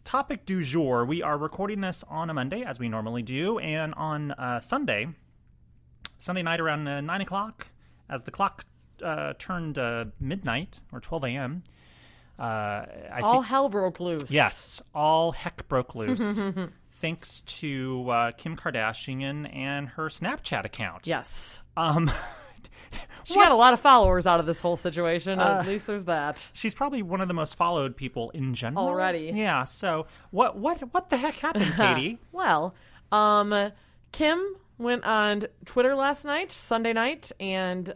topic du jour. We are recording this on a Monday, as we normally do, and on Sunday night around 9 o'clock, as the clock turned midnight, or 12 a.m., all hell broke loose. Yes, all heck broke loose. Thanks to Kim Kardashian and her Snapchat account. Yes. She got a lot of followers out of this whole situation. At least there's that. She's probably one of the most followed people in general. Already. Yeah. So what the heck happened, Katie? Well, Kim went on Twitter last night, Sunday night, and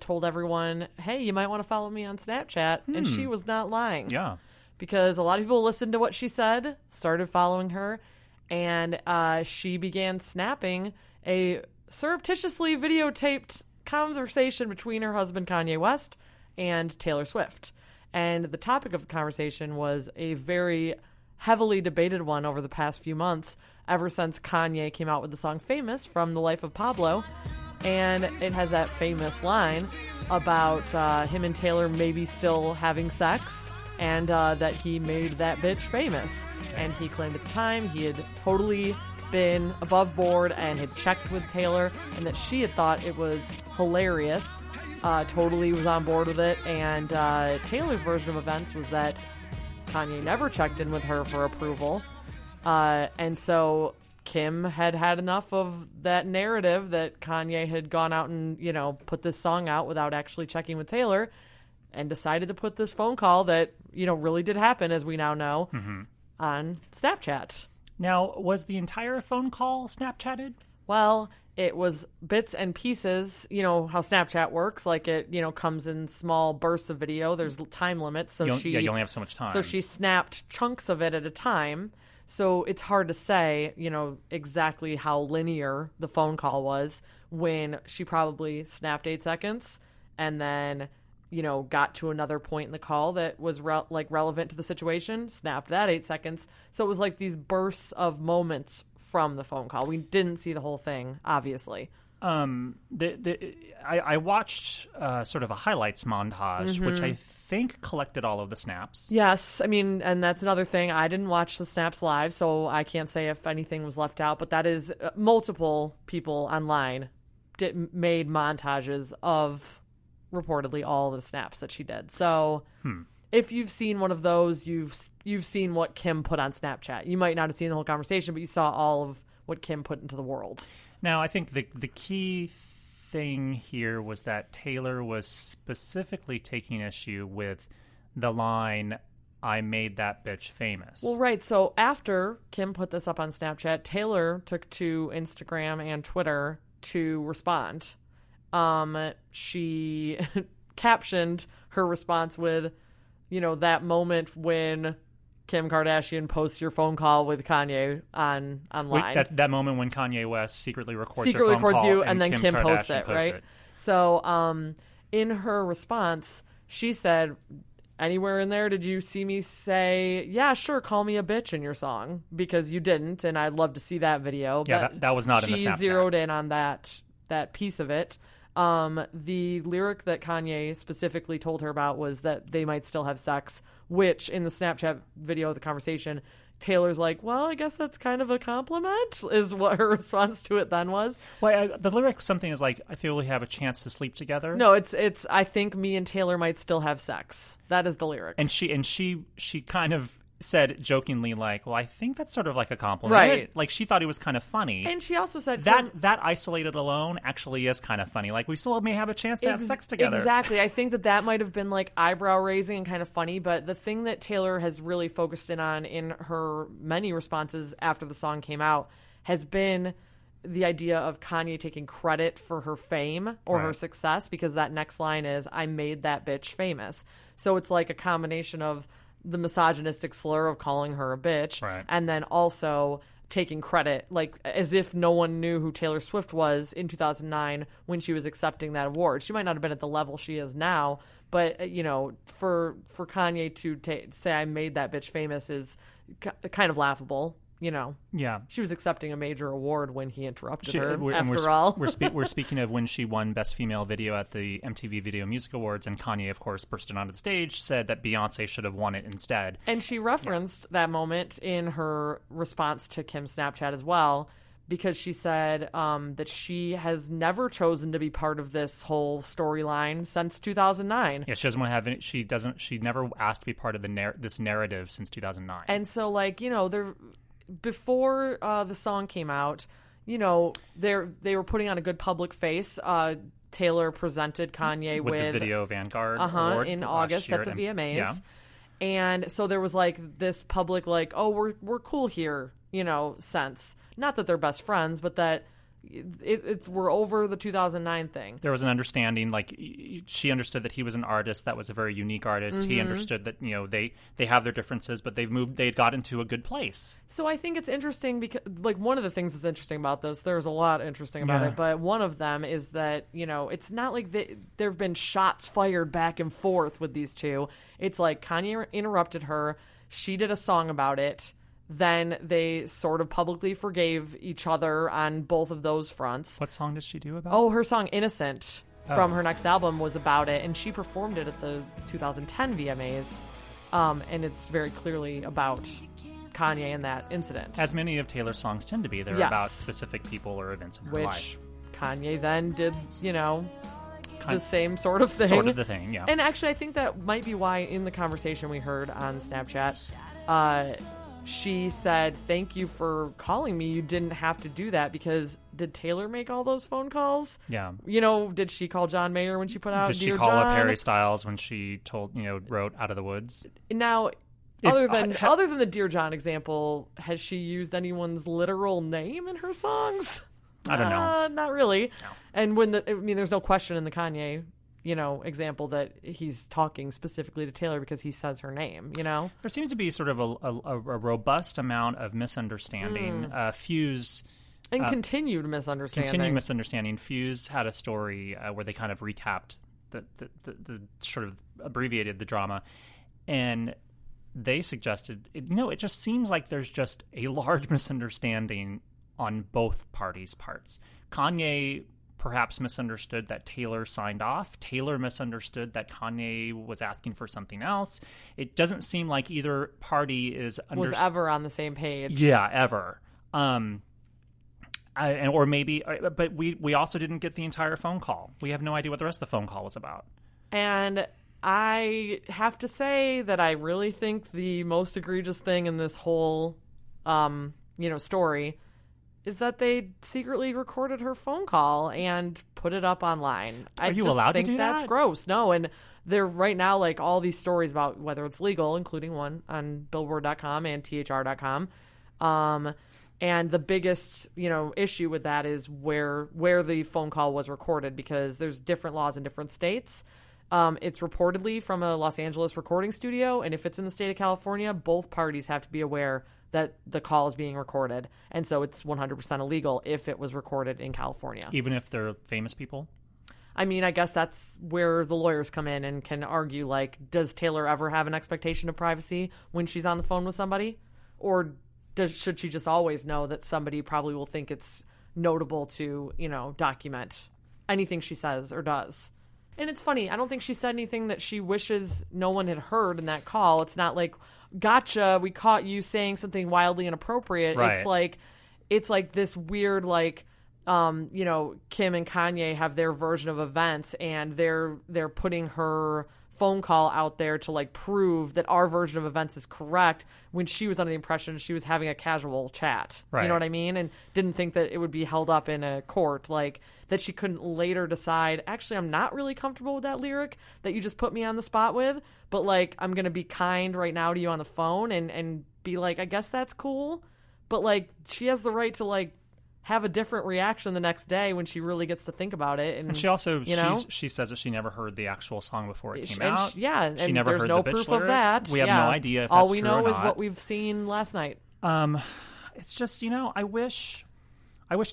told everyone, hey, you might want to follow me on Snapchat. And she was not lying. Yeah. Because a lot of people listened to what she said, started following her. And she began snapping a surreptitiously videotaped conversation between her husband, Kanye West, and Taylor Swift. And the topic of the conversation was a very heavily debated one over the past few months, ever since Kanye came out with the song Famous from The Life of Pablo. And it has that famous line about him and Taylor maybe still having sex, and that he made that bitch famous. And he claimed at the time he had totally been above board and had checked with Taylor, and that she had thought it was hilarious, totally was on board with it. And Taylor's version of events was that Kanye never checked in with her for approval, And so Kim had had enough of that narrative that Kanye had gone out and, you know, put this song out without actually checking with Taylor, and decided to put this phone call that, you know, really did happen, as we now know, on Snapchat. Now, was the entire phone call Snapchatted? Well, it was bits and pieces. You know how Snapchat works. Like, it, you know, comes in small bursts of video. There's time limits. So you only have so much time. So she snapped chunks of it at a time. So it's hard to say, you know, exactly how linear the phone call was, when she probably snapped 8 seconds and then, you know, got to another point in the call that was relevant to the situation, snapped that 8 seconds. So it was like these bursts of moments from the phone call. We didn't see the whole thing, obviously. I watched sort of a highlights montage, which I think collected all of the snaps. Yes, I mean, and that's another thing. I didn't watch the snaps live, so I can't say if anything was left out, but that is multiple people online made montages of reportedly all the snaps that she did. So if you've seen one of those, you've seen what Kim put on Snapchat. You might not have seen the whole conversation, but you saw all of what Kim put into the world. Now, I think the key thing here was that Taylor was specifically taking issue with the line, "I made that bitch famous." Well, right. So after Kim put this up on Snapchat, Taylor took to Instagram and Twitter to respond. She captioned her response with, you know, that moment when Kim Kardashian posts your phone call with Kanye online. Wait, that moment when Kanye West secretly records your phone call, and then Kim posts it, right? So in her response, she said, anywhere in there did you see me say, yeah, sure, call me a bitch in your song? Because you didn't, and I'd love to see that video. Yeah, but that was not in the Snapchat. She zeroed in on that piece of it. The lyric that Kanye specifically told her about was that they might still have sex, which in the Snapchat video of the conversation, Taylor's like, well, I guess that's kind of a compliment, is what her response to it then was. Well, the lyric something is like, I feel we have a chance to sleep together. No, it's I think me and Taylor might still have sex. That is the lyric. And she kind of said jokingly, like, well, I think that's sort of like a compliment. Right. Like, she thought it was kind of funny. And she also said that isolated alone actually is kind of funny. Like, we still may have a chance to have sex together. Exactly. I think that might have been, like, eyebrow-raising and kind of funny, but the thing that Taylor has really focused in on in her many responses after the song came out has been the idea of Kanye taking credit for her fame or her success, because that next line is, I made that bitch famous. So it's like a combination of the misogynistic slur of calling her a bitch, and then also taking credit, like, as if no one knew who Taylor Swift was in 2009 when she was accepting that award. She might not have been at the level she is now, but, you know, for Kanye to say I made that bitch famous is kind of laughable, you know. Yeah. She was accepting a major award when he interrupted her, after all. We're speaking of when she won Best Female Video at the MTV Video Music Awards, and Kanye, of course, bursted onto the stage, said that Beyonce should have won it instead. And she referenced that moment in her response to Kim's Snapchat as well, because she said that she has never chosen to be part of this whole storyline since 2009. Yeah, she doesn't want to have any. She never asked to be part of this narrative since 2009. And so, like, you know, before the song came out, you know, they were putting on a good public face. Taylor presented Kanye with the Video Vanguard Award in August at the VMAs. Yeah. And so there was, like, this public, like, oh, we're cool here, you know, sense. Not that they're best friends, but that we're over the 2009 thing. There was an understanding, like, she understood that he was an artist that was a very unique artist. He understood that, you know, they have their differences, but they got into a good place. So I think it's interesting because, like, one of the things that's interesting about this, there's a lot interesting about it, but one of them is that, you know, it's not like there have been shots fired back and forth with these two. It's like Kanye interrupted her, she did a song about it, then they sort of publicly forgave each other on both of those fronts. What song did she do about it? Oh, her song Innocent from her next album was about it, and she performed it at the 2010 VMAs, and it's very clearly about Kanye and that incident. As many of Taylor's songs tend to be, they're about specific people or events in her life. Which Kanye then did, you know, the same sort of thing. Sort of the thing, yeah. And actually, I think that might be why in the conversation we heard on Snapchat, she said, "Thank you for calling me. You didn't have to do that," because did Taylor make all those phone calls? Yeah. You know, did she call John Mayer when she put out Dear John? Did she call up Harry Styles when she wrote Out of the Woods? Now, other than the Dear John example, has she used anyone's literal name in her songs? I don't know. Not really. No. And there's no question in the Kanye example that he's talking specifically to Taylor because he says her name, There seems to be sort of a robust amount of misunderstanding. Fuse... And continued misunderstanding. Fuse had a story where they kind of recapped the sort of abbreviated the drama, and they suggested, it just seems like there's just a large misunderstanding on both parties' parts. Kanye perhaps misunderstood that Taylor signed off. Taylor misunderstood that Kanye was asking for something else. It doesn't seem like either party was ever on the same page. Yeah, ever. But we also didn't get the entire phone call. We have no idea what the rest of the phone call was about. And I have to say that I really think the most egregious thing in this whole, story is that they secretly recorded her phone call and put it up online. Are you allowed to do that? That's gross. No, and they're right now, like, all these stories about whether it's legal, including one on Billboard.com and THR.com. And the biggest, issue with that is where the phone call was recorded, because there's different laws in different states. It's reportedly from a Los Angeles recording studio, and if it's in the state of California, both parties have to be aware that the call is being recorded, and so it's 100% illegal if it was recorded in California. Even if they're famous people? I mean, I guess that's where the lawyers come in and can argue, like, does Taylor ever have an expectation of privacy when she's on the phone with somebody? Or should she just always know that somebody probably will think it's notable to, document anything she says or does? And it's funny, I don't think she said anything that she wishes no one had heard in that call. It's not like, gotcha, we caught you saying something wildly inappropriate. Right. It's like this weird, Kim and Kanye have their version of events, and they're putting her phone call out there to, like, prove that our version of events is correct, when she was under the impression she was having a casual chat. Right. You know what I mean? And didn't think that it would be held up in a court, like, that she couldn't later decide, actually, I'm not really comfortable with that lyric that you just put me on the spot with, but, like, I'm going to be kind right now to you on the phone and be like, I guess that's cool. But, like, she has the right to, like, have a different reaction the next day when she really gets to think about it. And she also, she says that she never heard the actual song before it came out. She never heard the bitch lyric. There's no proof of that. We have no idea if that's true or not. All we know is what we've seen last night. It's just, I wish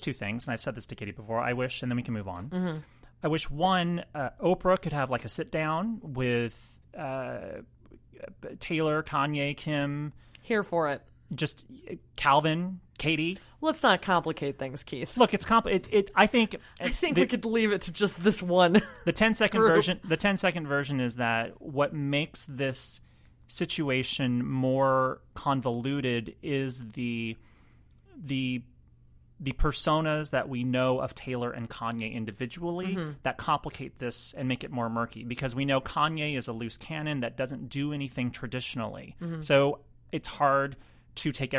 two things, and I've said this to Katie before. I wish, and then we can move on. Mm-hmm. I wish, one, Oprah could have, like, a sit down with Taylor, Kanye, Kim. Here for it. Just Calvin, Katie. Let's not complicate things, Keith. Look, it's complicated. I think we could leave it to just this one. The 10-second version. The 10-second version is that what makes this situation more convoluted is the personas that we know of Taylor and Kanye individually, mm-hmm. that complicate this and make it more murky, because we know Kanye is a loose cannon that doesn't do anything traditionally. Mm-hmm. So it's hard to take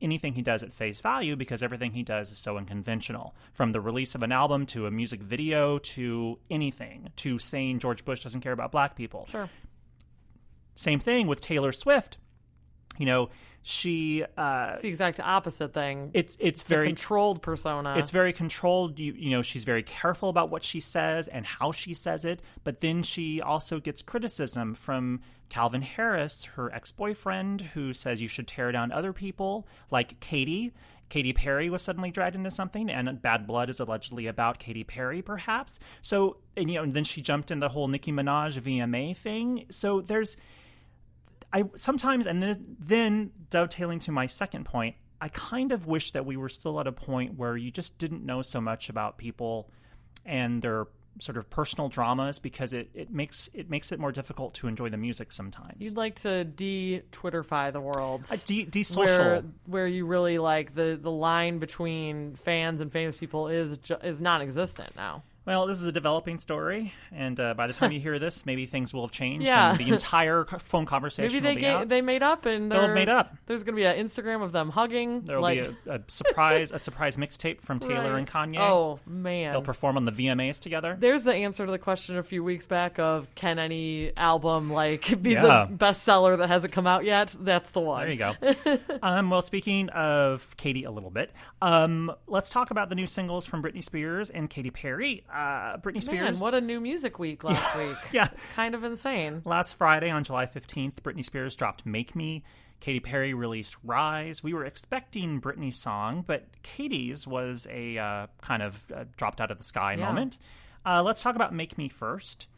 anything he does at face value, because everything he does is so unconventional, from the release of an album to a music video to anything, to saying George Bush doesn't care about black people. Sure. Same thing with Taylor Swift. She it's the exact opposite thing. It's very controlled persona. It's very controlled. She's very careful about what she says and how she says it, but then she also gets criticism from Calvin Harris, her ex-boyfriend, who says you should tear down other people, like Katie. Katy Perry was suddenly dragged into something, and Bad Blood is allegedly about Katy Perry, perhaps. So, and then she jumped in the whole Nicki Minaj VMA thing. So there's then dovetailing to my second point, I kind of wish that we were still at a point where you just didn't know so much about people and their sort of personal dramas, because it makes it more difficult to enjoy the music sometimes. You'd like to de-Twitterify the world. De-social. Where you really, like, the line between fans and famous people is non-existent now. Well, this is a developing story, and by the time you hear this, maybe things will have changed, and the entire phone conversation maybe they made up, and they'll have made up. There's going to be an Instagram of them hugging. There will be a surprise mixtape from Taylor and Kanye. Oh, man. They'll perform on the VMAs together. There's the answer to the question a few weeks back of, can any album be the bestseller that hasn't come out yet? That's the one. There you go. Well, speaking of Katie a little bit, let's talk about the new singles from Britney Spears and Katy Perry. Britney Spears. Man, what a new music week last week. Yeah. Kind of insane. Last Friday on July 15th, Britney Spears dropped Make Me. Katy Perry released Rise. We were expecting Britney's song, but Katie's was a kind of dropped out of the sky moment. Let's talk about Make Me first.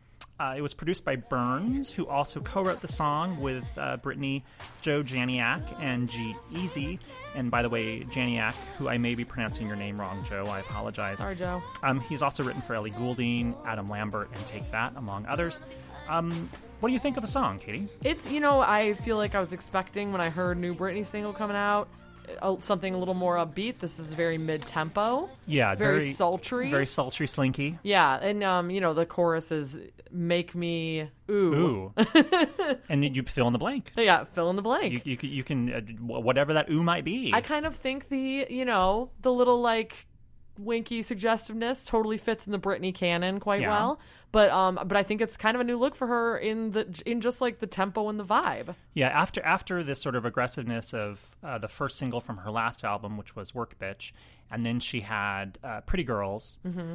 It was produced by Burns, who also co-wrote the song with Britney, Joe Janiak, and G-Eazy. And by the way, Janiak, who I may be pronouncing your name wrong, Joe. I apologize. Sorry, Joe. He's also written for Ellie Goulding, Adam Lambert, and Take That, among others. What do you think of the song, Katie? It's, I feel like I was expecting when I heard new Britney single coming out, something a little more upbeat. This is very mid-tempo. Yeah. Very sultry. Very sultry, slinky. Yeah. And, the chorus is, make me... Ooh. And you fill in the blank. Yeah, fill in the blank. You can... whatever that ooh might be. I kind of think the, the little, winky suggestiveness totally fits in the Britney canon quite well. But I think it's kind of a new look for her in just the tempo and the vibe. Yeah, after this sort of aggressiveness of the first single from her last album, which was Work Bitch, and then she had Pretty Girls. Mm-hmm.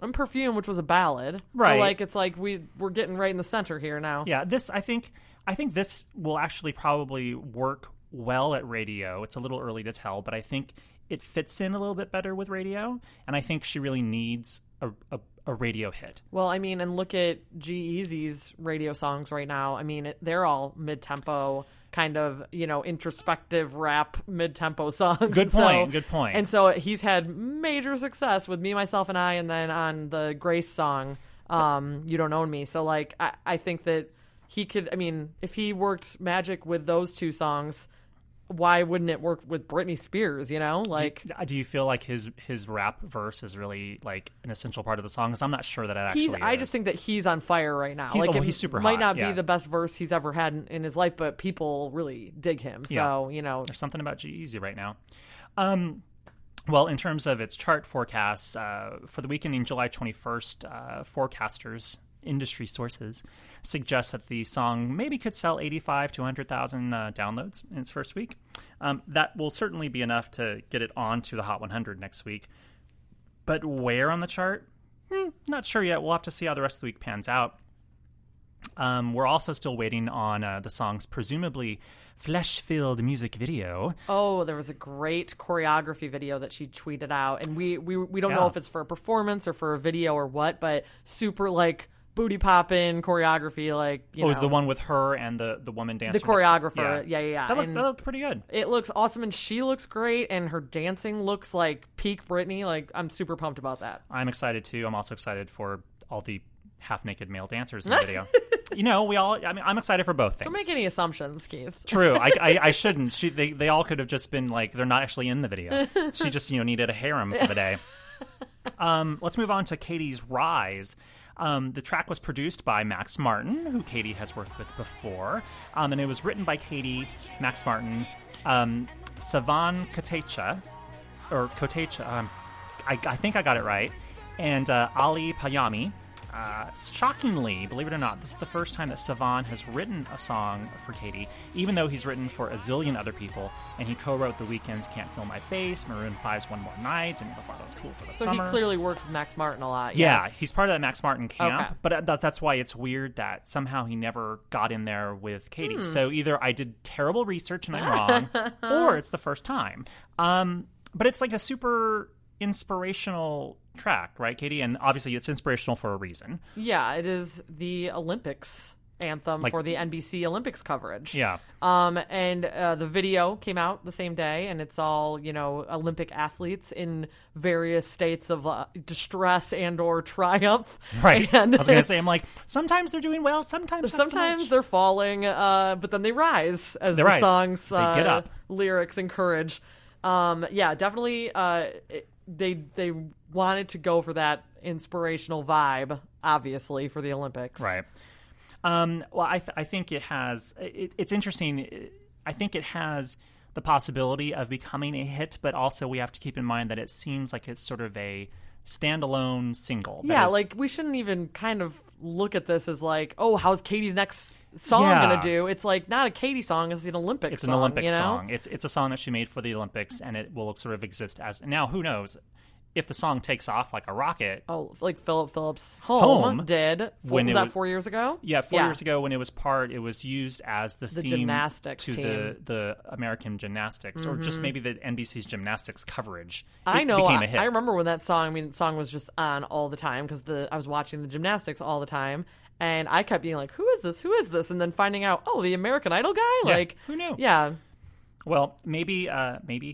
And Perfume, which was a ballad. Right. So it's we're getting right in the center here now. Yeah, this I think this will actually probably work well at radio. It's a little early to tell, but I think it fits in a little bit better with radio, and I think she really needs a radio hit. Well, and look at G-Eazy's radio songs right now. They're all mid-tempo, kind of, introspective rap mid-tempo songs. Good point. And so he's had major success with Me, Myself, and I, and then on the Grace song, You Don't Own Me. So, I think that he could, if he worked magic with those two songs, why wouldn't it work with Britney Spears, Do you feel like his rap verse is really, an essential part of the song? Because I'm not sure that it actually is. I just think that he's on fire right now. He's super hot. Might not be the best verse he's ever had in his life, but people really dig him. So, There's something about G-Eazy right now. Well, in terms of its chart forecasts, for the weekend in July 21st, forecasters... industry sources suggest that the song maybe could sell 85 to 100,000 downloads in its first week. That will certainly be enough to get it onto the Hot 100 next week. But where on the chart? Not sure yet. We'll have to see how the rest of the week pans out. We're also still waiting on the song's presumably flesh-filled music video. Oh, there was a great choreography video that she tweeted out, and we don't know if it's for a performance or for a video or what, but super booty popping choreography, it was the one with her and the woman dancing. The choreographer, yeah. That looked pretty good. It looks awesome, and she looks great, and her dancing looks like peak Britney. I'm super pumped about that. I'm excited too. I'm also excited for all the half-naked male dancers in the video. I'm excited for both things. Don't make any assumptions, Keith. True. I shouldn't. They all could have just been they're not actually in the video. She just needed a harem for the day. Let's move on to Katie's Rise. The track was produced by Max Martin, who Katie has worked with before, and it was written by Katie, Max Martin, Savan Kotecha, or Kotecha, I think I got it right, and Ali Payami. Shockingly, believe it or not, this is the first time that Savan has written a song for Katie, even though he's written for a zillion other people, and he co-wrote The Weeknd's Can't Feel My Face, Maroon 5's One More Night, and That Was Cool for the Summer. So he clearly works with Max Martin a lot. Yeah, yes. He's part of that Max Martin camp, but that's why it's weird that somehow he never got in there with Katie. So either I did terrible research and I'm wrong, or it's the first time. But it's a super inspirational track, right, Katie? And obviously it's inspirational for a reason. Yeah, it is the Olympics anthem for the NBC Olympics coverage. Yeah. And the video came out the same day, and it's all, Olympic athletes in various states of distress and or triumph. Right. And I was going to say, sometimes they're doing well, sometimes they're falling, but then they rise as the song's lyrics encourage. Definitely they wanted to go for that inspirational vibe, obviously, for the Olympics. Right. Well, I think it has... It's interesting. I think it has the possibility of becoming a hit, but also we have to keep in mind that it seems like it's sort of a standalone single. Yeah, like we shouldn't even kind of look at this as like, oh, how's Katie's next song going to do? It's like not a Katie song, it's an Olympic song. It's an Olympic song. It's a song that she made for the Olympics, and it will sort of exist as... Now, who knows? If the song takes off like a rocket... Oh, like Philip Phillips' Home did. Was that 4 years ago? Yeah, four years ago when it was it was used as the theme gymnastics to the American gymnastics, or just maybe the NBC's gymnastics coverage. It became a hit. I remember when that song... I mean, the song was just on all the time because I was watching the gymnastics all the time, and I kept being like, who is this? And then finding out, oh, the American Idol guy? Yeah, like, who knew? Yeah. Well, maybe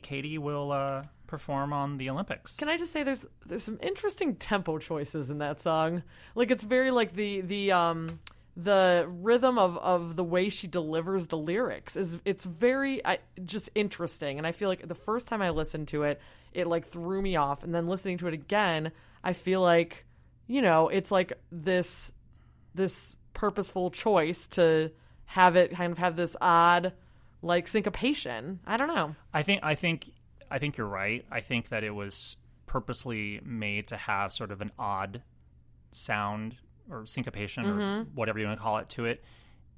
Katie will... perform on the Olympics. Can I just say there's some interesting tempo choices in that song. Like it's very like the rhythm of the way she delivers the lyrics it's very just interesting, and I feel like the first time I listened to it, it like threw me off, and then listening to it again, I feel like, you know, it's like this purposeful choice to have it kind of have this odd like syncopation. I don't know. I think you're right. I think that it was purposely made to have sort of an odd sound or syncopation or whatever you want to call it to it.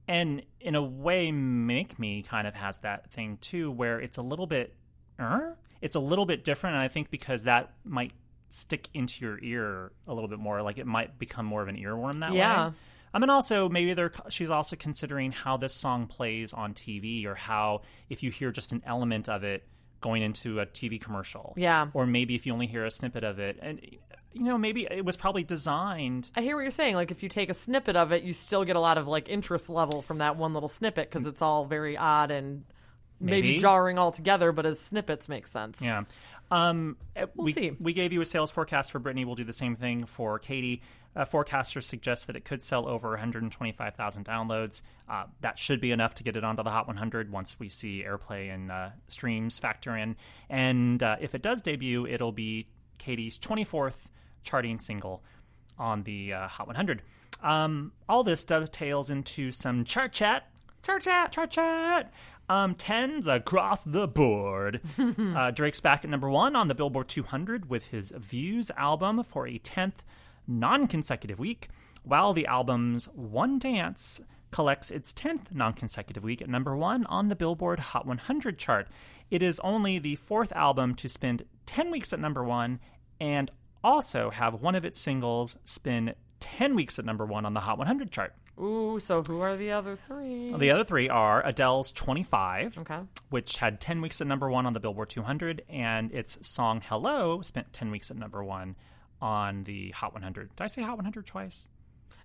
And in a way, Make Me kind of has that thing too, where it's a little bit different. And I think because that might stick into your ear a little bit more, like it might become more of an earworm that way. I mean, also, maybe she's also considering how this song plays on TV, or how if you hear just an element of it going into a TV commercial. Yeah. Or maybe if you only hear a snippet of it. And, you know, maybe it was probably designed... I hear what you're saying. Like, if you take a snippet of it, you still get a lot of, like, interest level from that one little snippet because it's all very odd and maybe jarring altogether, but as snippets make sense. Yeah. We'll see. We gave you a sales forecast for Britney. We'll do the same thing for Katie. Forecasters suggest that it could sell over 125,000 downloads. That should be enough to get it onto the Hot 100 once we see airplay and streams factor in. And if it does debut, it'll be Katie's 24th charting single on the Hot 100. All this dovetails into some chart chat. Tens across the board. Drake's back at number one on the Billboard 200 with his Views album for a 10th non-consecutive week, while the album's One Dance collects its 10th non-consecutive week at number one on the Billboard Hot 100 chart. It is only the fourth album to spend 10 weeks at number one and also have one of its singles spend 10 weeks at number one on the Hot 100 chart. Ooh, so who are the other three? The other three are Adele's 25, which had 10 weeks at number one on the Billboard 200, and its song Hello spent 10 weeks at number one on the Hot 100. Did I say Hot 100 twice?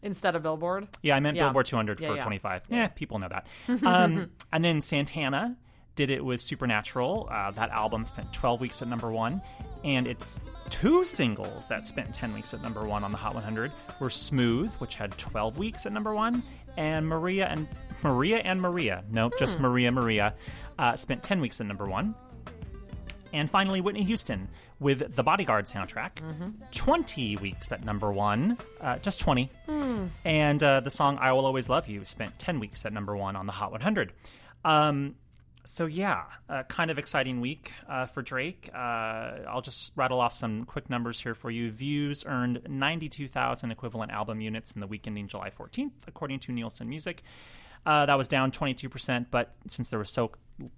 Instead of Billboard? Yeah, I meant Billboard 200 for 25. Yeah, people know that. And then Santana did it with Supernatural. That album spent 12 weeks at number one. And its two singles that spent 10 weeks at number one on the Hot 100 were Smooth, which had 12 weeks at number one, and Maria. Just Maria, spent 10 weeks at number one. And finally, Whitney Houston with the Bodyguard soundtrack, 20 weeks at number one, just 20. And the song I Will Always Love You spent 10 weeks at number one on the Hot 100. So, kind of exciting week for Drake. I'll just rattle off some quick numbers here for you. Views earned 92,000 equivalent album units in the week ending July 14th, according to Nielsen Music. That was down 22%, but since there was so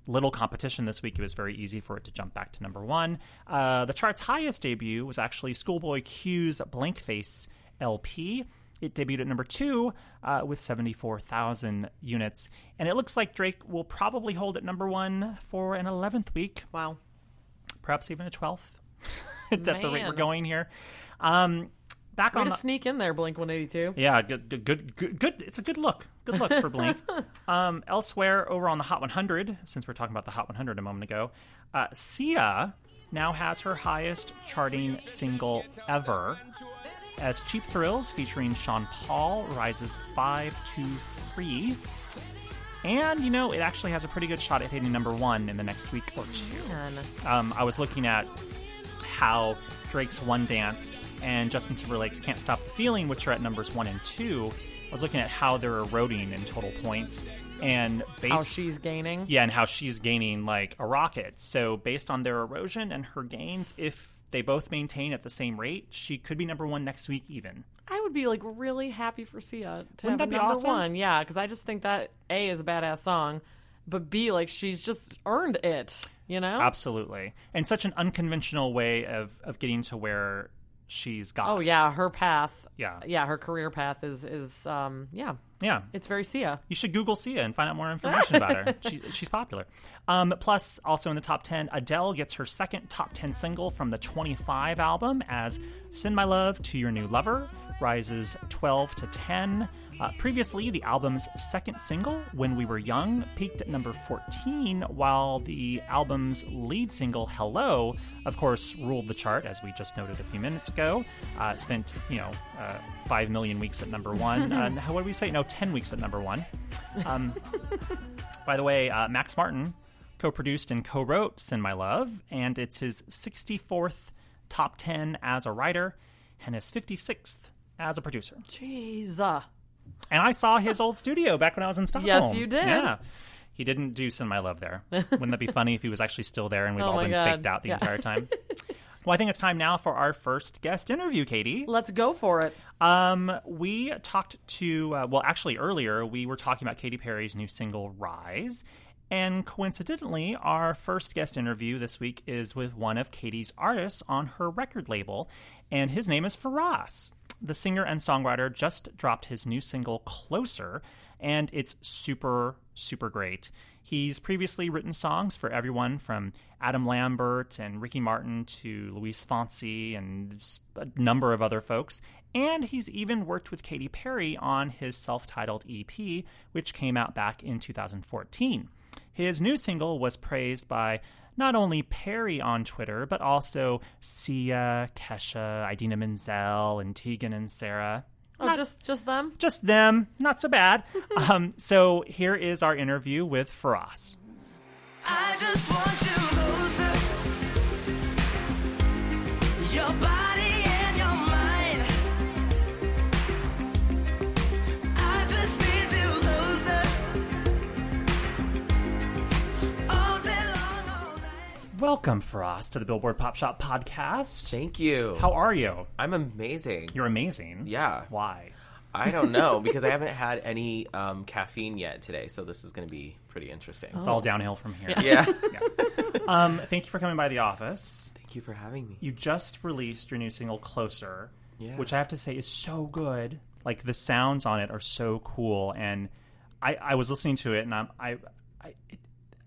little competition this week, it was very easy for it to jump back to number one. The chart's highest debut was actually Schoolboy Q's Blank Face LP. It debuted at number two with 74,000 units. And it looks like Drake will probably hold at number one for an 11th week. Wow. Perhaps even a 12th at the rate we're going here. Back on to sneak in there, Blink 182. Yeah, good. It's a good look. Good look for Blink. Elsewhere, over on the Hot 100, since we're talking about the Hot 100 a moment ago, Sia now has her highest charting single ever, as Cheap Thrills featuring Sean Paul rises 5 to 3. And, you know, it actually has a pretty good shot at hitting number one in the next week or two. I was looking at how Drake's One Dance and Justin Timberlake's Can't Stop the Feeling, which are at numbers 1 and 2, I was looking at how they're eroding in total points and how she's gaining. Yeah, and how she's gaining like a rocket. So based on their erosion and her gains, if they both maintain at the same rate, she could be number 1 next week even. I would be like really happy for Sia to have number awesome? 1. Yeah, because I just think that A, is a badass song, but B, like she's just earned it, you know? Absolutely. And such an unconventional way of getting to where she's got. Oh yeah, her path. Yeah. Yeah, her career path is yeah. Yeah. It's very Sia. You should Google Sia and find out more information about her. She's popular. Plus, also in the top 10, Adele gets her second top 10 single from the 25 album as Send My Love to Your New Lover, rises 12 to 10. Previously, the album's second single, When We Were Young, peaked at number 14, while the album's lead single, Hello, of course, ruled the chart, as we just noted a few minutes ago. Spent, 5 million weeks at number 1. What do we say? No, 10 weeks at number 1. By the way, Max Martin co-produced and co-wrote Send My Love, and it's his 64th top 10 as a writer and his 56th as a producer. Jeez. And I saw his old studio back when I was in Stockholm. Yes, you did. Yeah. He didn't do Send My Love there. Wouldn't that be funny if he was actually still there and we've all been faked out the entire time? Well, I think it's time now for our first guest interview, Katie. Let's go for it. We talked to, earlier we were talking about Katy Perry's new single, Rise. And coincidentally, our first guest interview this week is with one of Katie's artists on her record label, and his name is Feroz. The singer and songwriter just dropped his new single, Closer, and it's super, super great. He's previously written songs for everyone from Adam Lambert and Ricky Martin to Luis Fonsi and a number of other folks. And he's even worked with Katy Perry on his self-titled EP, which came out back in 2014. His new single was praised by not only Perry on Twitter, but also Sia, Kesha, Idina Menzel, and Tegan and Sarah. Oh, just them? Just them. Not so bad. So here is our interview with Feroz. I just want you closer. Your body and your mind. I just need you closer. All day long, all night. Welcome, Feroz, to the Billboard Pop Shop podcast. Thank you. How are you? I'm amazing. You're amazing? Yeah. Why? I don't know, because I haven't had any caffeine yet today, so this is going to be pretty interesting. It's all downhill from here. Yeah. Thank you for coming by the office. Thank you for having me. You just released your new single, Closer, which I have to say is so good. Like, the sounds on it are so cool, and I was listening to it, and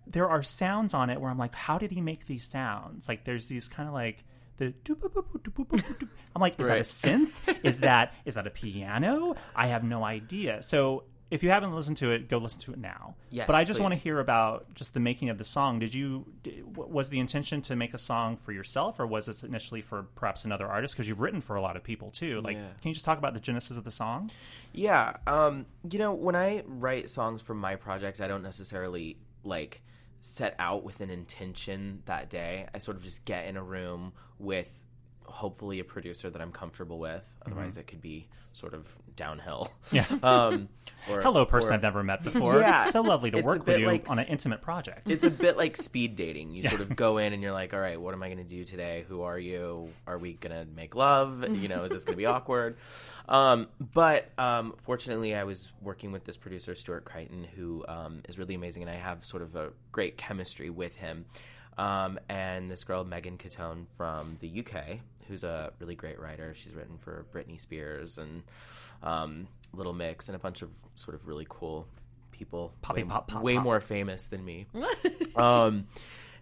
there are sounds on it where I'm like, how did he make these sounds? Like, there's these kind of like... I'm like, is that a synth? Is that a piano? I have no idea. So if you haven't listened to it, go listen to it now. Yes, but I just want to hear about just the making of the song. Was the intention to make a song for yourself, or was this initially for perhaps another artist? Because you've written for a lot of people too. Like, can you just talk about the genesis of the song? Yeah, when I write songs for my project, I don't necessarily like set out with an intention that day. I sort of just get in a room with hopefully a producer that I'm comfortable with. Otherwise, it could be sort of downhill. Yeah. Hello, person I've never met before. Yeah. It's so lovely to work with you on an intimate project. It's a bit like speed dating. You sort of go in and you're like, all right, what am I going to do today? Who are you? Are we going to make love? Is this going to be awkward? But fortunately, I was working with this producer, Stuart Crichton, who is really amazing, and I have sort of a great chemistry with him. And this girl, Megan Catone from the UK, who's a really great writer. She's written for Britney Spears and Little Mix and a bunch of sort of really cool people. Way more famous than me.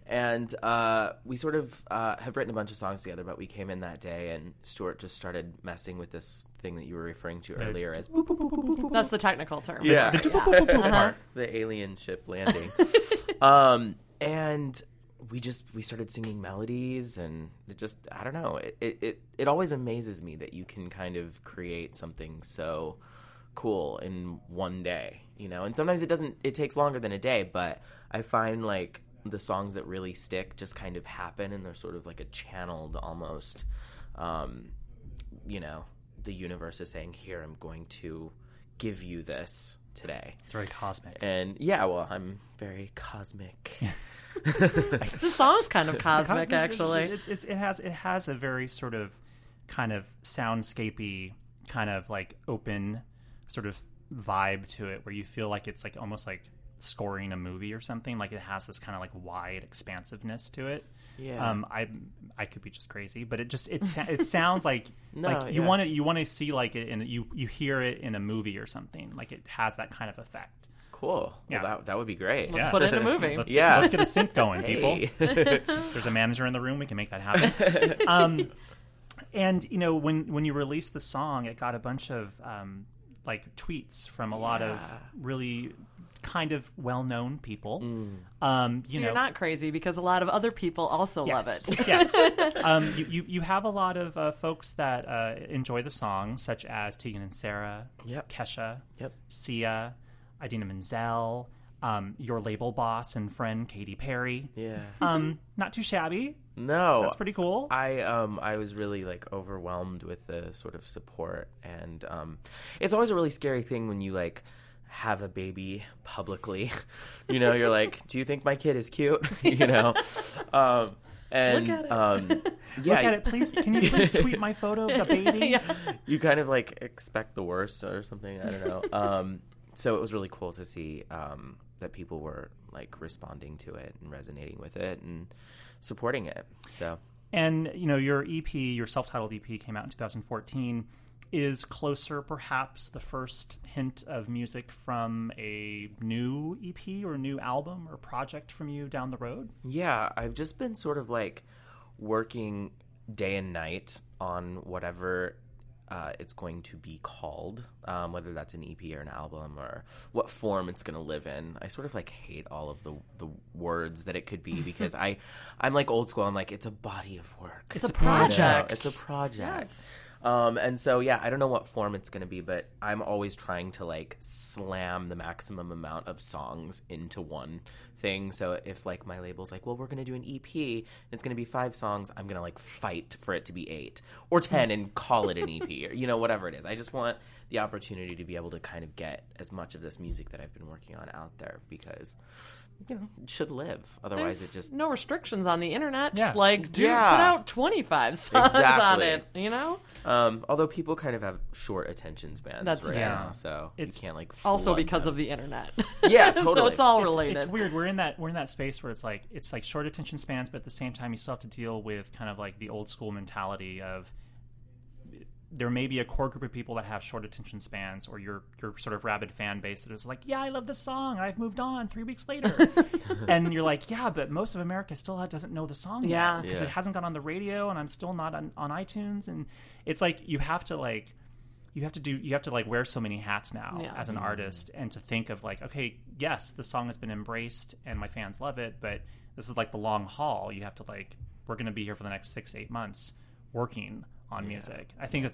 And we sort of have written a bunch of songs together, but we came in that day and Stuart just started messing with this thing that you were referring to earlier as... That's the technical term. Yeah. The alien ship landing. And... We started singing melodies, and it just, I don't know, it always amazes me that you can kind of create something so cool in one day, and sometimes it takes longer than a day, but I find like the songs that really stick just kind of happen, and they're sort of like a channeled almost you know, the universe is saying, here, I'm going to give you this today. It's very cosmic. And yeah, well, I'm very cosmic. The song's kind of cosmic, actually. It has a very sort of kind of soundscapey, kind of like open sort of vibe to it, where you feel like it's like almost like scoring a movie or something. Like it has this kind of like wide expansiveness to it. Yeah. I could be just crazy, but it sounds like it's no, like you want to see like it, and you hear it in a movie or something. Like it has that kind of effect. Cool. Yeah. Well, that would be great. Let's put it in a movie. Let's get a sync going, hey. People. If there's a manager in the room, we can make that happen. And you know, when you released the song, it got a bunch of like tweets from a lot of really kind of well-known people. You know, you're not crazy because a lot of other people also love it. Yes. You have a lot of folks that enjoy the song, such as Tegan and Sarah, Kesha, Sia, Idina Menzel, your label boss and friend Katy Perry. Yeah. Not too shabby. No. That's pretty cool. I was really like overwhelmed with the sort of support, and it's always a really scary thing when you like have a baby publicly. You know, you're like, do you think my kid is cute? You know? And look at it. Look at it, please. Can you please tweet my photo of the baby? Yeah. You kind of like expect the worst or something. I don't know. So it was really cool to see that people were like responding to it and resonating with it and supporting it. So, and you know, your EP, your self-titled EP, came out in 2014. Is Closer perhaps the first hint of music from a new EP or new album or project from you down the road? Yeah, I've just been sort of like working day and night on whatever it's going to be called, whether that's an EP or an album or what form it's going to live in. I sort of like hate all of the words that it could be, because I'm like old school. I'm like, it's a body of work. It's a project. It's a project. Yes. And so, yeah, I don't know what form it's going to be, but I'm always trying to, like, slam the maximum amount of songs into one thing. So if, like, my label's like, well, we're going to do an EP, and it's going to be 5 songs, I'm going to, like, fight for it to be 8 or 10 and call it an EP or, you know, whatever it is. I just want the opportunity to be able to kind of get as much of this music that I've been working on out there, because... you know, it should live. Otherwise, there's it just no restrictions on the internet. Yeah. Just like, dude, put out 25 songs on it. You know. Although people kind of have short attention spans now, so it's, you can't like also because of the internet. Yeah, totally. So it's all related. It's weird. We're in that space where it's like short attention spans, but at the same time, you still have to deal with kind of like the old school mentality of. There may be a core group of people that have short attention spans, or your sort of rabid fan base that is like, yeah, I love this song. I've moved on 3 weeks later. And you're like, yeah, but most of America still doesn't know the song yet, because it hasn't gone on the radio, and I'm still not on iTunes. And it's like, you have to wear so many hats now as an artist, and to think of like, okay, yes, the song has been embraced and my fans love it, but this is like the long haul. You have to like, we're going to be here for the next 6-8 months working on music. I think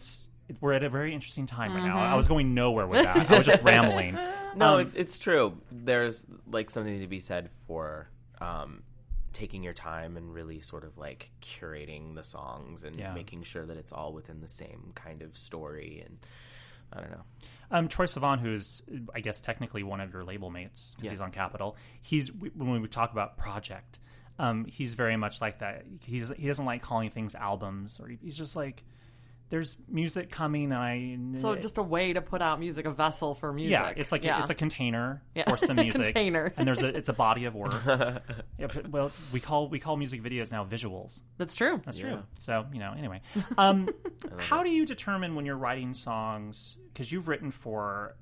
we're at a very interesting time right now. I was going nowhere with that. I was just rambling. No, it's true. There's like something to be said for taking your time and really sort of like curating the songs and making sure that it's all within the same kind of story. And I don't know. Troy Sivan, who's, I guess, technically one of your label mates, because he's on Capitol. When we talk about project, he's very much like that. He doesn't like calling things albums, or he's just like, there's music coming, and so just a way to put out music, a vessel for music. Yeah, it's like it's a container for some music. Container. And it's a body of work. Well, we call music videos now visuals. That's true. That's true. So, you know, anyway, how do you determine when you're writing songs? Because you've written for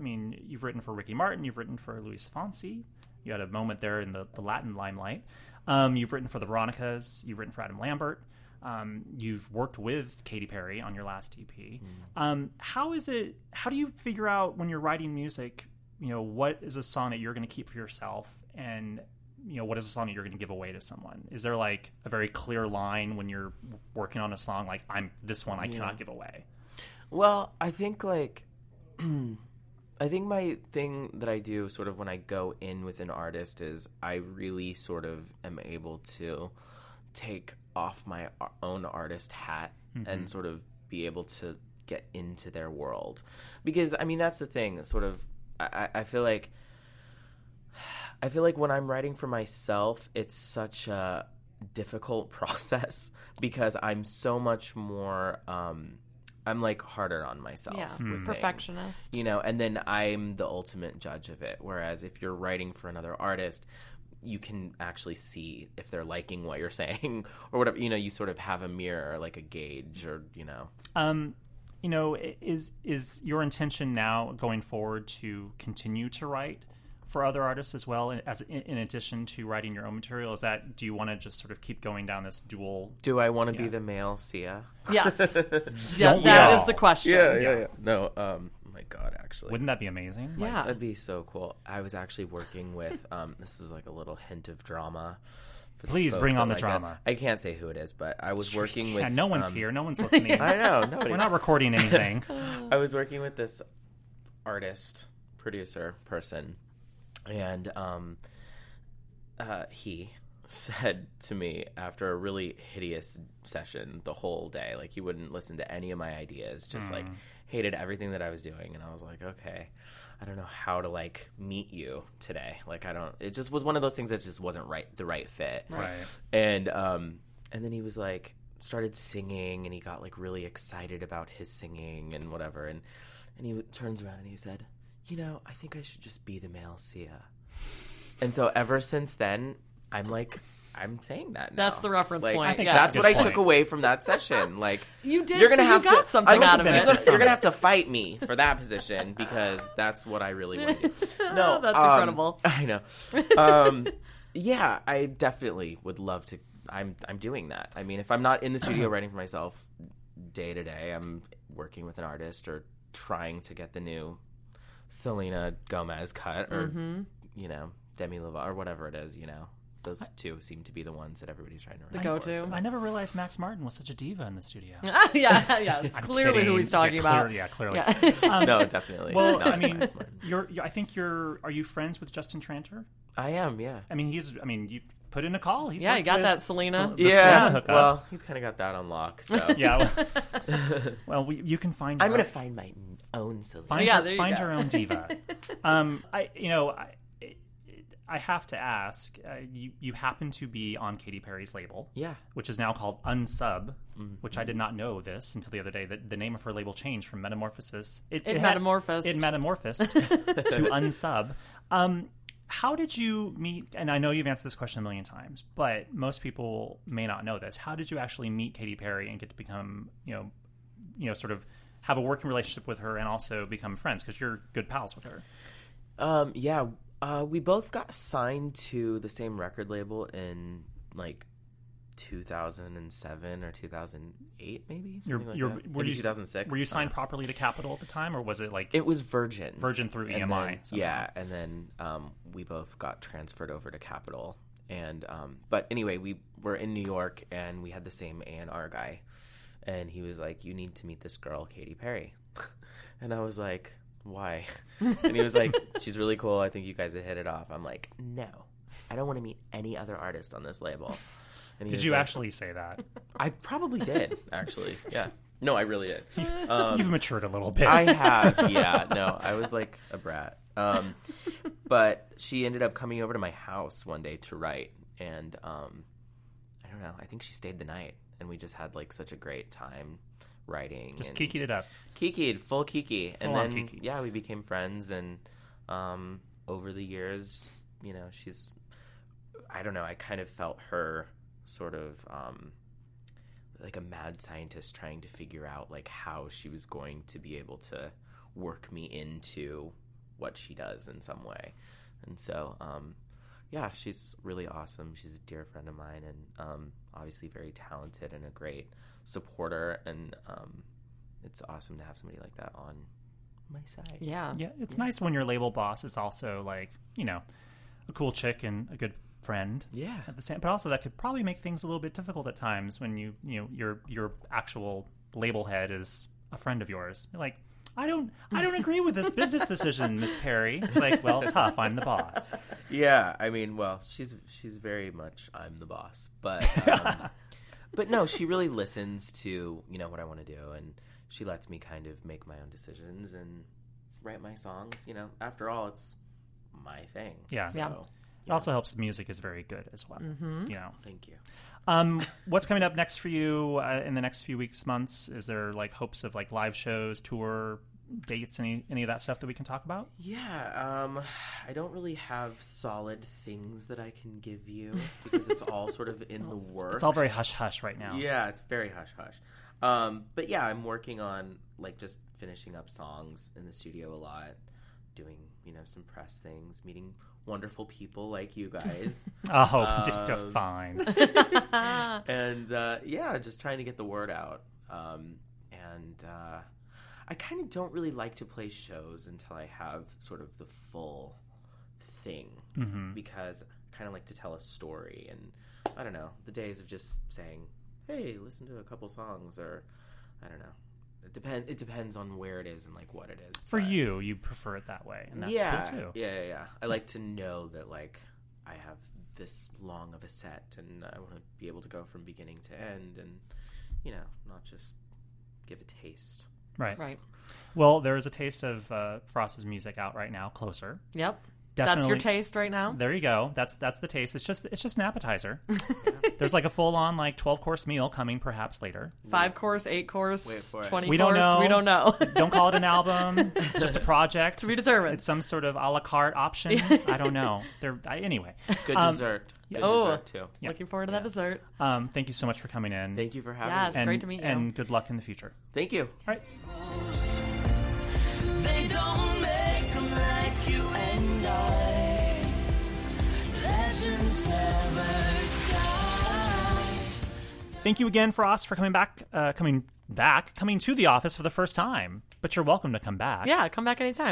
Ricky Martin, you've written for Luis Fonsi. You had a moment there in the Latin limelight. You've written for the Veronicas. You've written for Adam Lambert. You've worked with Katy Perry on your last EP. How do you figure out when you're writing music, you know, what is a song that you're going to keep for yourself, and, you know, what is a song that you're going to give away to someone? Is there like a very clear line when you're working on a song, like, I cannot give away? Well, I think like... I think my thing that I do sort of when I go in with an artist is I really sort of am able to take off my own artist hat and sort of be able to get into their world. Because, I mean, that's the thing. Sort of, I feel like when I'm writing for myself, it's such a difficult process because I'm so much more, I'm like harder on myself. Yeah, perfectionist. You know, and then I'm the ultimate judge of it. Whereas if you're writing for another artist, you can actually see if they're liking what you're saying or whatever. You know, you sort of have a mirror, like a gauge, or, you know. You know, is your intention now going forward to continue to write for other artists as well, as in addition to writing your own material? Is that, do you want to just sort of keep going down this dual? Do I want to be the male Sia? Yes. That is the question. Yeah. No, oh my God, actually. Wouldn't that be amazing? Yeah. Like, that'd be so cool. I was actually working with, this is like a little hint of drama. Please bring on the drama. I can't say who it is, but I was working with. Yeah, no one's here. No one's listening. I know. Nobody. We're not recording anything. I was working with this artist, producer, person. And he said to me after a really hideous session the whole day, like he wouldn't listen to any of my ideas, just like hated everything that I was doing. And I was like, okay, I don't know how to like meet you today. Like it just was one of those things that just wasn't the right fit. Right. And then he was like, started singing and he got like really excited about his singing and whatever. And he turns around and he said, you know, I think I should just be the male Sia. And so ever since then, I'm like, I'm saying that now. That's the reference point. I think that's what I took away from that session. Like, you did, you're gonna so have you got to, something out of it. You're going to have to fight me for that position because that's what I really want to do. No, that's incredible. I know. Yeah, I definitely would love to. I'm doing that. I mean, if I'm not in the studio writing for myself day to day, I'm working with an artist or trying to get the new Selena Gomez cut or, you know, Demi Lovato or whatever it is, you know. Those two seem to be the ones that everybody's trying to write for. So. I never realized Max Martin was such a diva in the studio. yeah. It's clearly kidding. Who he's talking about. Yeah, clearly. Yeah. No, definitely. Well, I mean, are you friends with Justin Tranter? I am, yeah. I mean, you put in a call. He's he got that Selena. Selena hookup. Well, he's kind of got that on lock. So. Yeah. Well, you can find her. I'm going to find my own Selena. Find your own diva. I have to ask, you happen to be on Katy Perry's label. Yeah. Which is now called Unsub, which I did not know this until the other day, that the name of her label changed from Metamorphosis. It metamorphosed to Unsub. How did you meet, and I know you've answered this question a million times, but most people may not know this. How did you actually meet Katy Perry and get to become, you know, sort of have a working relationship with her and also become friends? Because you're good pals with her. Yeah. We both got signed to the same record label in, like, 2007 or 2008, maybe? Maybe 2006. Were you signed properly to Capitol at the time, or was it, like... It was Virgin. Virgin through EMI. And then we both got transferred over to Capitol. And, but anyway, we were in New York, and we had the same A&R guy. And he was like, you need to meet this girl, Katy Perry. And I was like... why? And he was like, she's really cool, I think you guys have hit it off. I'm like, no, I don't want to meet any other artist on this label. And did you like, actually say that? I probably did, actually. Yeah. No, I really did. You've matured a little bit. I have, yeah. No, I was like a brat. But she ended up coming over to my house one day to write, and I don't know, I think she stayed the night, and we just had like such a great time writing. Just kikied it up. Kikied, full kiki. Yeah, we became friends, and over the years, you know, she's, I don't know, I kind of felt her sort of like a mad scientist trying to figure out like how she was going to be able to work me into what she does in some way. And so yeah, she's really awesome. She's a dear friend of mine, and obviously very talented and a great supporter, and it's awesome to have somebody like that on my side. Yeah. It's nice when your label boss is also like, you know, a cool chick and a good friend. Yeah. At the same, but also that could probably make things a little bit difficult at times when you know your actual label head is a friend of yours. You're like, I don't agree with this business decision, Miss Perry. It's like, well, tough. I'm the boss. Yeah, I mean, well, she's very much I'm the boss, but. But no, she really listens to, you know, what I want to do, and she lets me kind of make my own decisions and write my songs. You know, after all, it's my thing. Yeah. So, yeah. It also helps the music is very good as well. Mm-hmm. You know. Thank you. What's coming up next for you in the next few weeks, months? Is there like hopes of like live shows, tour dates, any of that stuff that we can talk about? Yeah. I don't really have solid things that I can give you because it's all sort of in the works. It's all very hush-hush right now. Yeah, it's very hush-hush. But yeah, I'm working on like just finishing up songs in the studio a lot, doing, you know, some press things, meeting wonderful people like you guys. Just defined. And yeah, just trying to get the word out. And I kind of don't really like to play shows until I have sort of the full thing, mm-hmm. because I kind of like to tell a story. And I don't know, the days of just saying, hey, listen to a couple songs, or I don't know. It depends on where it is and, like, what it is. For you, you prefer it that way, and that's cool, too. Yeah. I like to know that, like, I have this long of a set, and I want to be able to go from beginning to end and, you know, not just give a taste. Right. Well, there is a taste of Frost's music out right now, Closer. Yep. Definitely. That's your taste right now? There you go. That's the taste. It's just an appetizer. Yeah. There's like a full-on like 12-course meal coming perhaps later. 5-course, 8-course, 20-course. We don't know. Don't call it an album. It's just a project. To be determined. It's some sort of a la carte option. I don't know. Anyway. Good dessert. Good dessert, too. Yeah. Looking forward to that dessert. Thank you so much for coming in. Thank you for having me. Yeah, it's great to meet you. And good luck in the future. Thank you. All right. They don't make them like you. Thank you again, Feroz, for coming to the office for the first time. But you're welcome to come back. Yeah, come back anytime.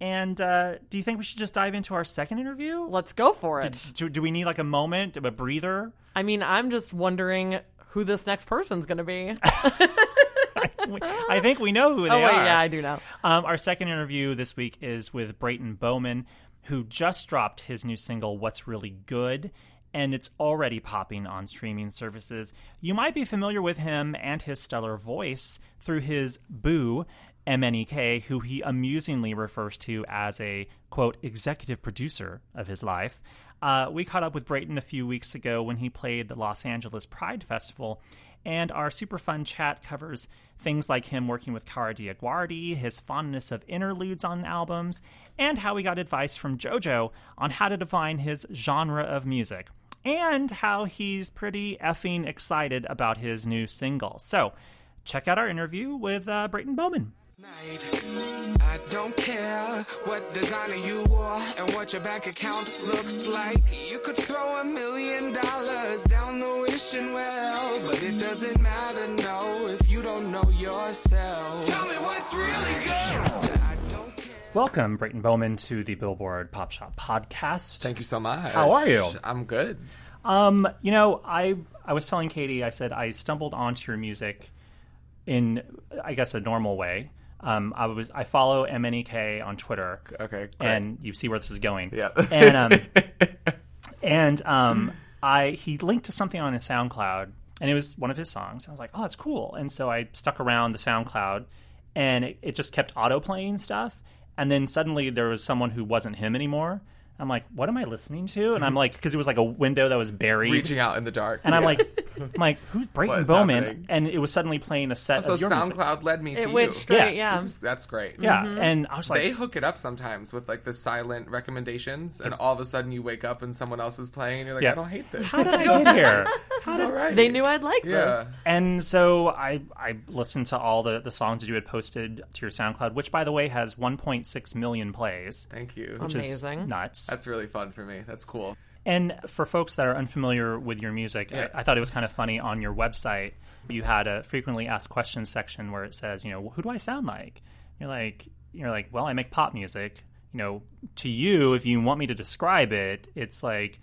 And do you think we should just dive into our second interview? Let's go for it. Do we need like a moment, a breather? I mean, I'm just wondering who this next person's going to be. I think we know who they are. Oh, wait, yeah, I do know. Our second interview this week is with Brayton Bowman, who just dropped his new single, What's Really Good, and it's already popping on streaming services. You might be familiar with him and his stellar voice through his boo, MNEK, who he amusingly refers to as a, quote, executive producer of his life. We caught up with Brayton a few weeks ago when he played the Los Angeles Pride Festival, and our super fun chat covers things like him working with Cara DiAguardi, his fondness of interludes on albums, and how he got advice from JoJo on how to define his genre of music, and how he's pretty effing excited about his new single. So, check out our interview with Brayton Bowman. I don't care what designer you wore and what your bank account looks like. You could throw $1 million down the wishing well, but it doesn't matter, no, if you don't know yourself. Tell me what's really good. I don't care. Welcome, Brayton Bowman, to the Billboard Pop Shop Podcast. Thank you so much. How are you? I'm good. You know, I was telling Katie, I said I stumbled onto your music in, I guess, a normal way. I follow MNEK on Twitter. Okay, great. And you see where this is going. Yeah. He linked to something on his SoundCloud, and it was one of his songs. I was like, oh, that's cool. And so I stuck around the SoundCloud, and it just kept auto-playing stuff. And then suddenly there was someone who wasn't him anymore. I'm like, what am I listening to? And I'm like, because it was like a window that was buried. Reaching out in the dark. And I'm like, who's Brayton Bowman? Happening? And it was suddenly playing a set of your music. So SoundCloud led me to you. It went straight, yeah. That's great. Yeah, mm-hmm. And I was like... They hook it up sometimes with like the silent recommendations, and all of a sudden you wake up and someone else is playing, and you're like, yeah. I don't hate this. How did I get here? This is all right. They knew I'd like this. And so I listened to all the songs that you had posted to your SoundCloud, which, by the way, has 1.6 million plays. Thank you. Which amazing. Is nuts. That's really fun for me. That's cool. And for folks that are unfamiliar with your music, yeah. I thought it was kind of funny on your website. You had a frequently asked questions section where it says, you know, who do I sound like? You're like, well, I make pop music. You know, to you, if you want me to describe it, it's like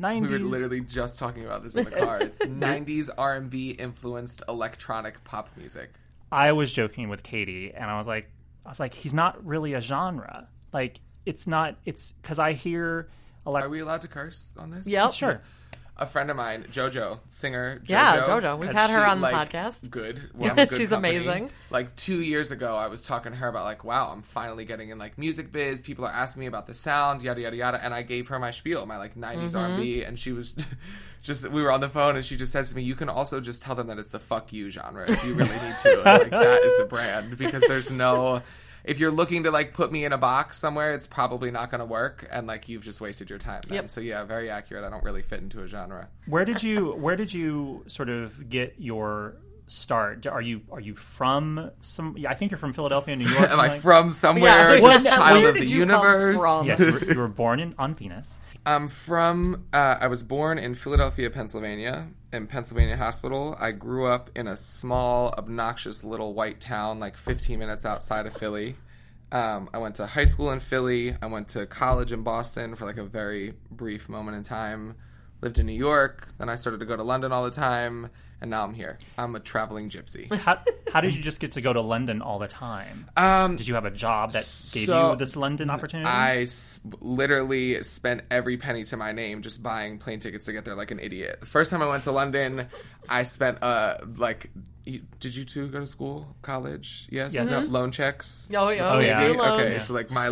90s. We were literally just talking about this in the car. It's 90s R&B influenced electronic pop music. I was joking with Katie, and I was like, he's not really a genre. Like, it's not, it's because I hear... Are we allowed to curse on this? Yeah, sure. a friend of mine, JoJo, singer. JoJo, yeah, JoJo. We've had her on the podcast. Good. Well, good she's company. Amazing. Like 2 years ago, I was talking to her about like, wow, I'm finally getting in like music biz. People are asking me about the sound, yada, yada, yada. And I gave her my spiel, my like 90s R&B. And she was just, we were on the phone and she just says to me, you can also just tell them that it's the fuck you genre if you really need to. And, like, that is the brand because there's no... If you're looking to, like, put me in a box somewhere, it's probably not going to work, and, like, you've just wasted your time then. Yep. So, yeah, very accurate. I don't really fit into a genre. Where did you sort of get your start? Are you from some... I think you're from Philadelphia, New York. Am I from somewhere? Yeah, just child of the universe? Yes, you were born on Venus. I'm from... I was born in Philadelphia, Pennsylvania, in Pennsylvania Hospital. I grew up in a small, obnoxious little white town, like 15 minutes outside of Philly. I went to high school in Philly. I went to college in Boston for like a very brief moment in time. Lived in New York. Then I started to go to London all the time. And now I'm here. I'm a traveling gypsy. How did you just get to go to London all the time? Did you have a job that gave you this London opportunity? I literally spent every penny to my name just buying plane tickets to get there like an idiot. The first time I went to London, I spent did you two go to school, college? Yes. Yes. No, loan checks. Oh yeah. Okay, so like my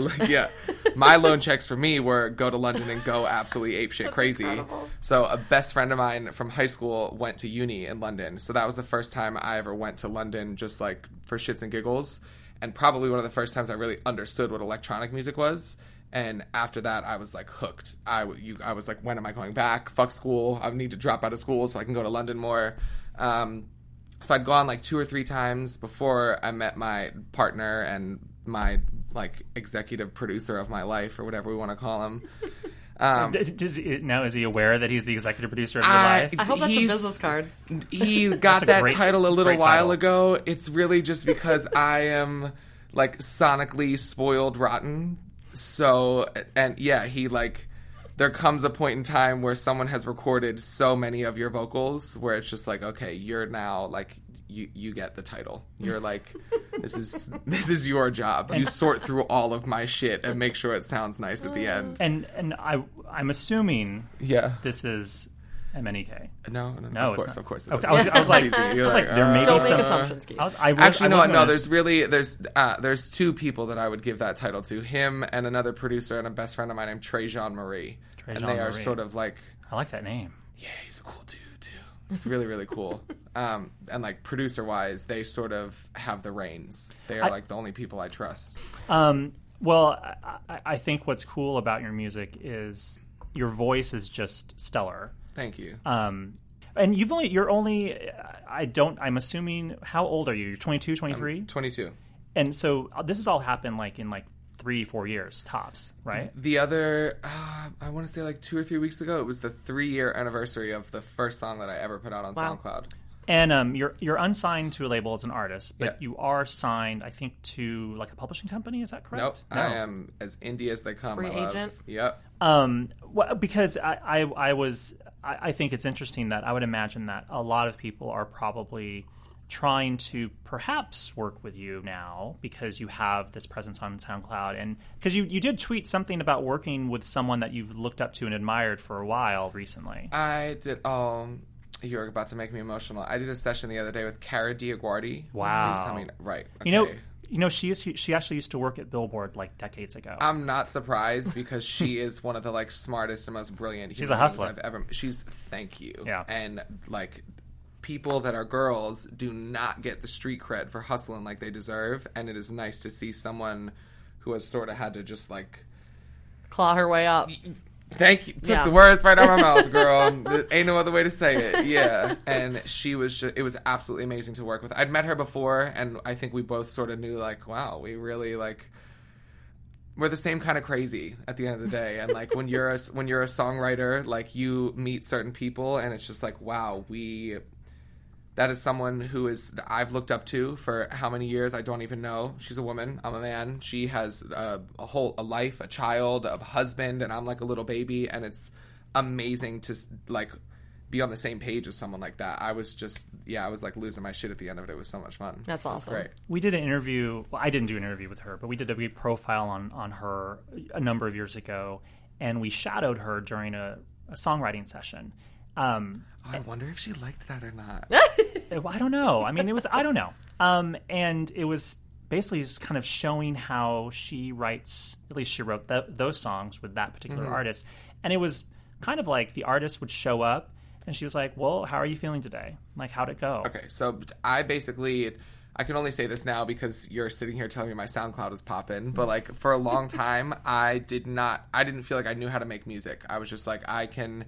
loan checks for me were go to London and go absolutely apeshit crazy. Incredible. So a best friend of mine from high school went to uni in London. So that was the first time I ever went to London just like for shits and giggles, and probably one of the first times I really understood what electronic music was. And after that, I was, like, hooked. I was like, when am I going back? Fuck school. I need to drop out of school so I can go to London more. So I'd gone, like, two or three times before I met my partner and my, like, executive producer of my life or whatever we want to call him. Is he aware that he's the executive producer of your life? I hope that's a business card. He got that title a little while ago. It's really just because I am, like, sonically spoiled rotten. So, and yeah, he like, there comes a point in time where someone has recorded so many of your vocals where it's just like, okay, you're now like, you get the title. You're like, this is your job. You sort through all of my shit and make sure it sounds nice at the end. And I'm assuming this is MNEK. No, of course. Okay. I was like, there may be some assumptions. There's two people that I would give that title to, him and another producer and a best friend of mine named Trey Jean Marie, and they are sort of like. I like that name. Yeah, he's a cool dude too. It's really really cool. And like producer wise, they sort of have the reins. They are like the only people I trust. Well, I think what's cool about your music is your voice is just stellar. Thank you. And I'm assuming, how old are you? You're 22, 23? 22. And so this has all happened like in like 3-4 years tops, right? The other, I want to say like 2 or 3 weeks ago, it was the 3-year anniversary of the first song that I ever put out on SoundCloud. And you're unsigned to a label as an artist, but you are signed, I think, to like a publishing company. Is that correct? No. I am as indie as they come. Free agent. Yep. Well, because I think it's interesting that I would imagine that a lot of people are probably trying to perhaps work with you now because you have this presence on SoundCloud, and because you did tweet something about working with someone that you've looked up to and admired for a while recently. I did. You're about to make me emotional. I did a session the other day with Cara DiAguardi. Wow. Tell me, right. Okay. You know, she actually used to work at Billboard like decades ago. I'm not surprised because she is one of the like smartest and most brilliant. She's a hustler. I've ever. She's thank you. Yeah. And like people that are girls do not get the street cred for hustling like they deserve, and it is nice to see someone who has sort of had to just like claw her way up. Thank you. Took the words right out of my mouth, girl. There ain't no other way to say it. Yeah. And she was just, it was absolutely amazing to work with. I'd met her before, and I think we both sort of knew, like, wow, we really, like, we're the same kind of crazy at the end of the day. And, like, when you're a songwriter, like, you meet certain people, and it's just like, wow, that is someone who is I've looked up to for how many years? I don't even know. She's a woman. I'm a man. She has a whole life, a child, a husband, and I'm like a little baby. And it's amazing to like be on the same page as someone like that. I was like losing my shit at the end of it. It was so much fun. That's awesome. It was great. We did an interview. Well, I didn't do an interview with her, but we did a big profile on her a number of years ago. And we shadowed her during a songwriting session. I wonder if she liked that or not. I don't know. I mean, it was, I don't know. And it was basically just kind of showing how she writes, at least she wrote those songs with that particular artist. And it was kind of like the artist would show up and she was like, well, how are you feeling today? Like, how'd it go? Okay, so I can only say this now because you're sitting here telling me my SoundCloud is popping. But, like, for a long time, I didn't feel like I knew how to make music. I was just like, I can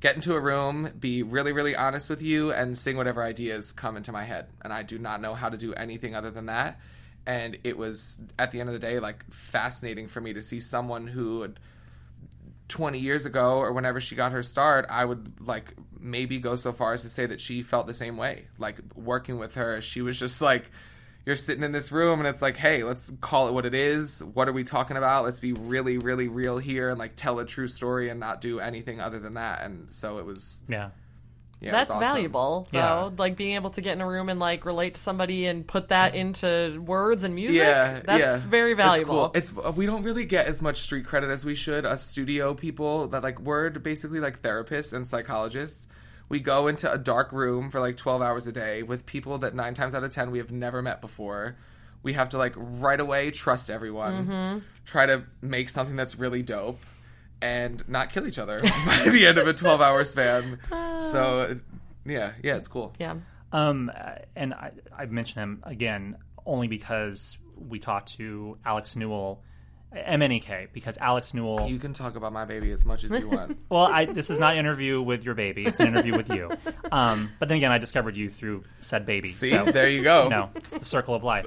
get into a room, be really, really honest with you, and sing whatever ideas come into my head. And I do not know how to do anything other than that. And it was, at the end of the day, like, fascinating for me to see someone who 20 years ago or whenever she got her start, I would, like, maybe go so far as to say that she felt the same way. Like, working with her, she was just like, you're sitting in this room and it's like, hey, let's call it what it is. What are we talking about? Let's be really, really real here and, like, tell a true story and not do anything other than that. And so it was... Yeah, that's awesome. Valuable, though. Yeah. Like, being able to get in a room and, like, relate to somebody and put that into words and music. Yeah, that's very valuable. It's cool. We don't really get as much street credit as we should. Us studio people that, like, we're basically, like, therapists and psychologists. We go into a dark room for, like, 12 hours a day with people that 9 times out of 10 we have never met before. We have to, like, right away trust everyone. Mm-hmm. Try to make something that's really dope. And not kill each other by the end of a 12-hour span. So, yeah, it's cool. Yeah. And I mentioned him again only because we talked to Alex Newell, MNEK, because Alex Newell... You can talk about my baby as much as you want. Well, this is not an interview with your baby. It's an interview with you. But then again, I discovered you through said baby. See, so, there you go. No, it's the circle of life.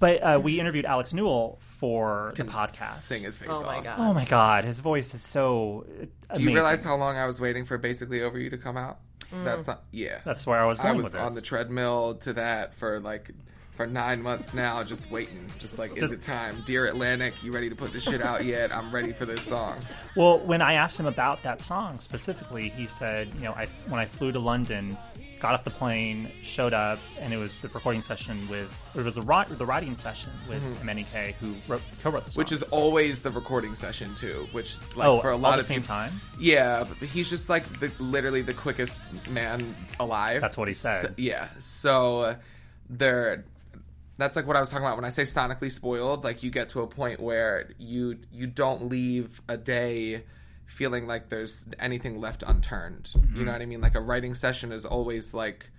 But we interviewed Alex Newell for the podcast. Sing his face off. Oh, my God. His voice is so amazing. Do you realize how long I was waiting for Basically Over You to come out? Mm. That's where I was going with this. I was on the treadmill to that for 9 months now, just waiting. Just like, is it time? Dear Atlantic, you ready to put this shit out yet? I'm ready for this song. Well, when I asked him about that song specifically, he said, you know, when I flew to London... Got off the plane, showed up, and it was the recording session the writing session with MNEK, who co-wrote the song. Which is always the recording session, too, which, like, for a lot of people... all the same time? Yeah, but he's just, like, literally the quickest man alive. That's what he said. So that's, like, what I was talking about. When I say sonically spoiled, like, you get to a point where you don't leave a day... feeling like there's anything left unturned. You know what I mean? Like, a writing session is always like...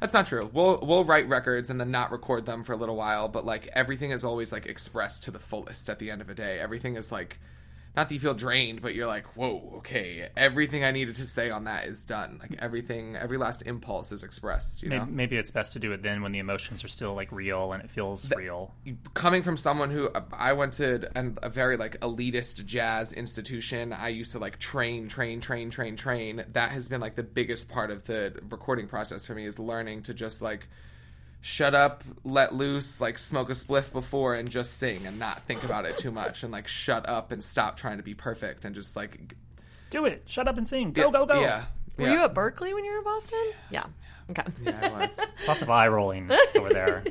That's not true. We'll write records and then not record them for a little while, but, like, everything is always, like, expressed to the fullest at the end of a day. Everything is, like... Not that you feel drained, but you're like, whoa, okay, everything I needed to say on that is done. Like, everything, every last impulse is expressed, you know? Maybe it's best to do it then when the emotions are still, like, real and it feels real. Coming from someone who, I went to a very, like, elitist jazz institution. I used to, like, train. That has been, like, the biggest part of the recording process for me is learning to just, like... shut up, let loose, like, smoke a spliff before and just sing and not think about it too much and, like, shut up and stop trying to be perfect and just, like... Do it. Shut up and sing. Go. Yeah. Were you at Berkeley when you were in Boston? Yeah. Okay. Yeah, I was. It's lots of eye rolling over there.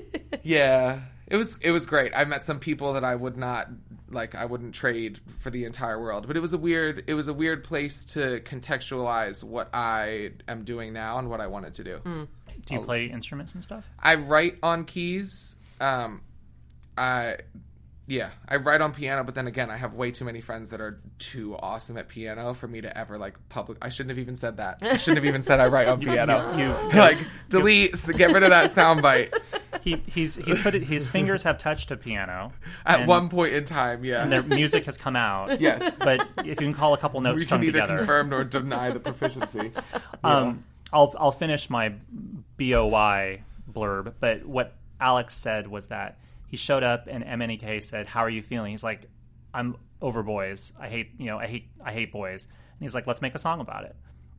Yeah. It was great. I met some people that I would not... Like, I wouldn't trade for the entire world. But it was a weird place to contextualize what I am doing now and what I wanted to do. Mm. Do you play instruments and stuff? I write on keys. I write on piano, but then again, I have way too many friends that are too awesome at piano for me to ever, like, public... I shouldn't have even said that. I shouldn't have even said I write on piano. Delete, get rid of that soundbite. He's put it, his fingers have touched a piano. At one point in time, yeah. And their music has come out. Yes. But if you can call a couple notes strung together. We can either confirm nor deny the proficiency. I'll finish my BOY blurb, but what Alex said was that he showed up and MNEK said, how are you feeling? He's like, I'm over boys. I hate boys. And he's like, let's make a song about it.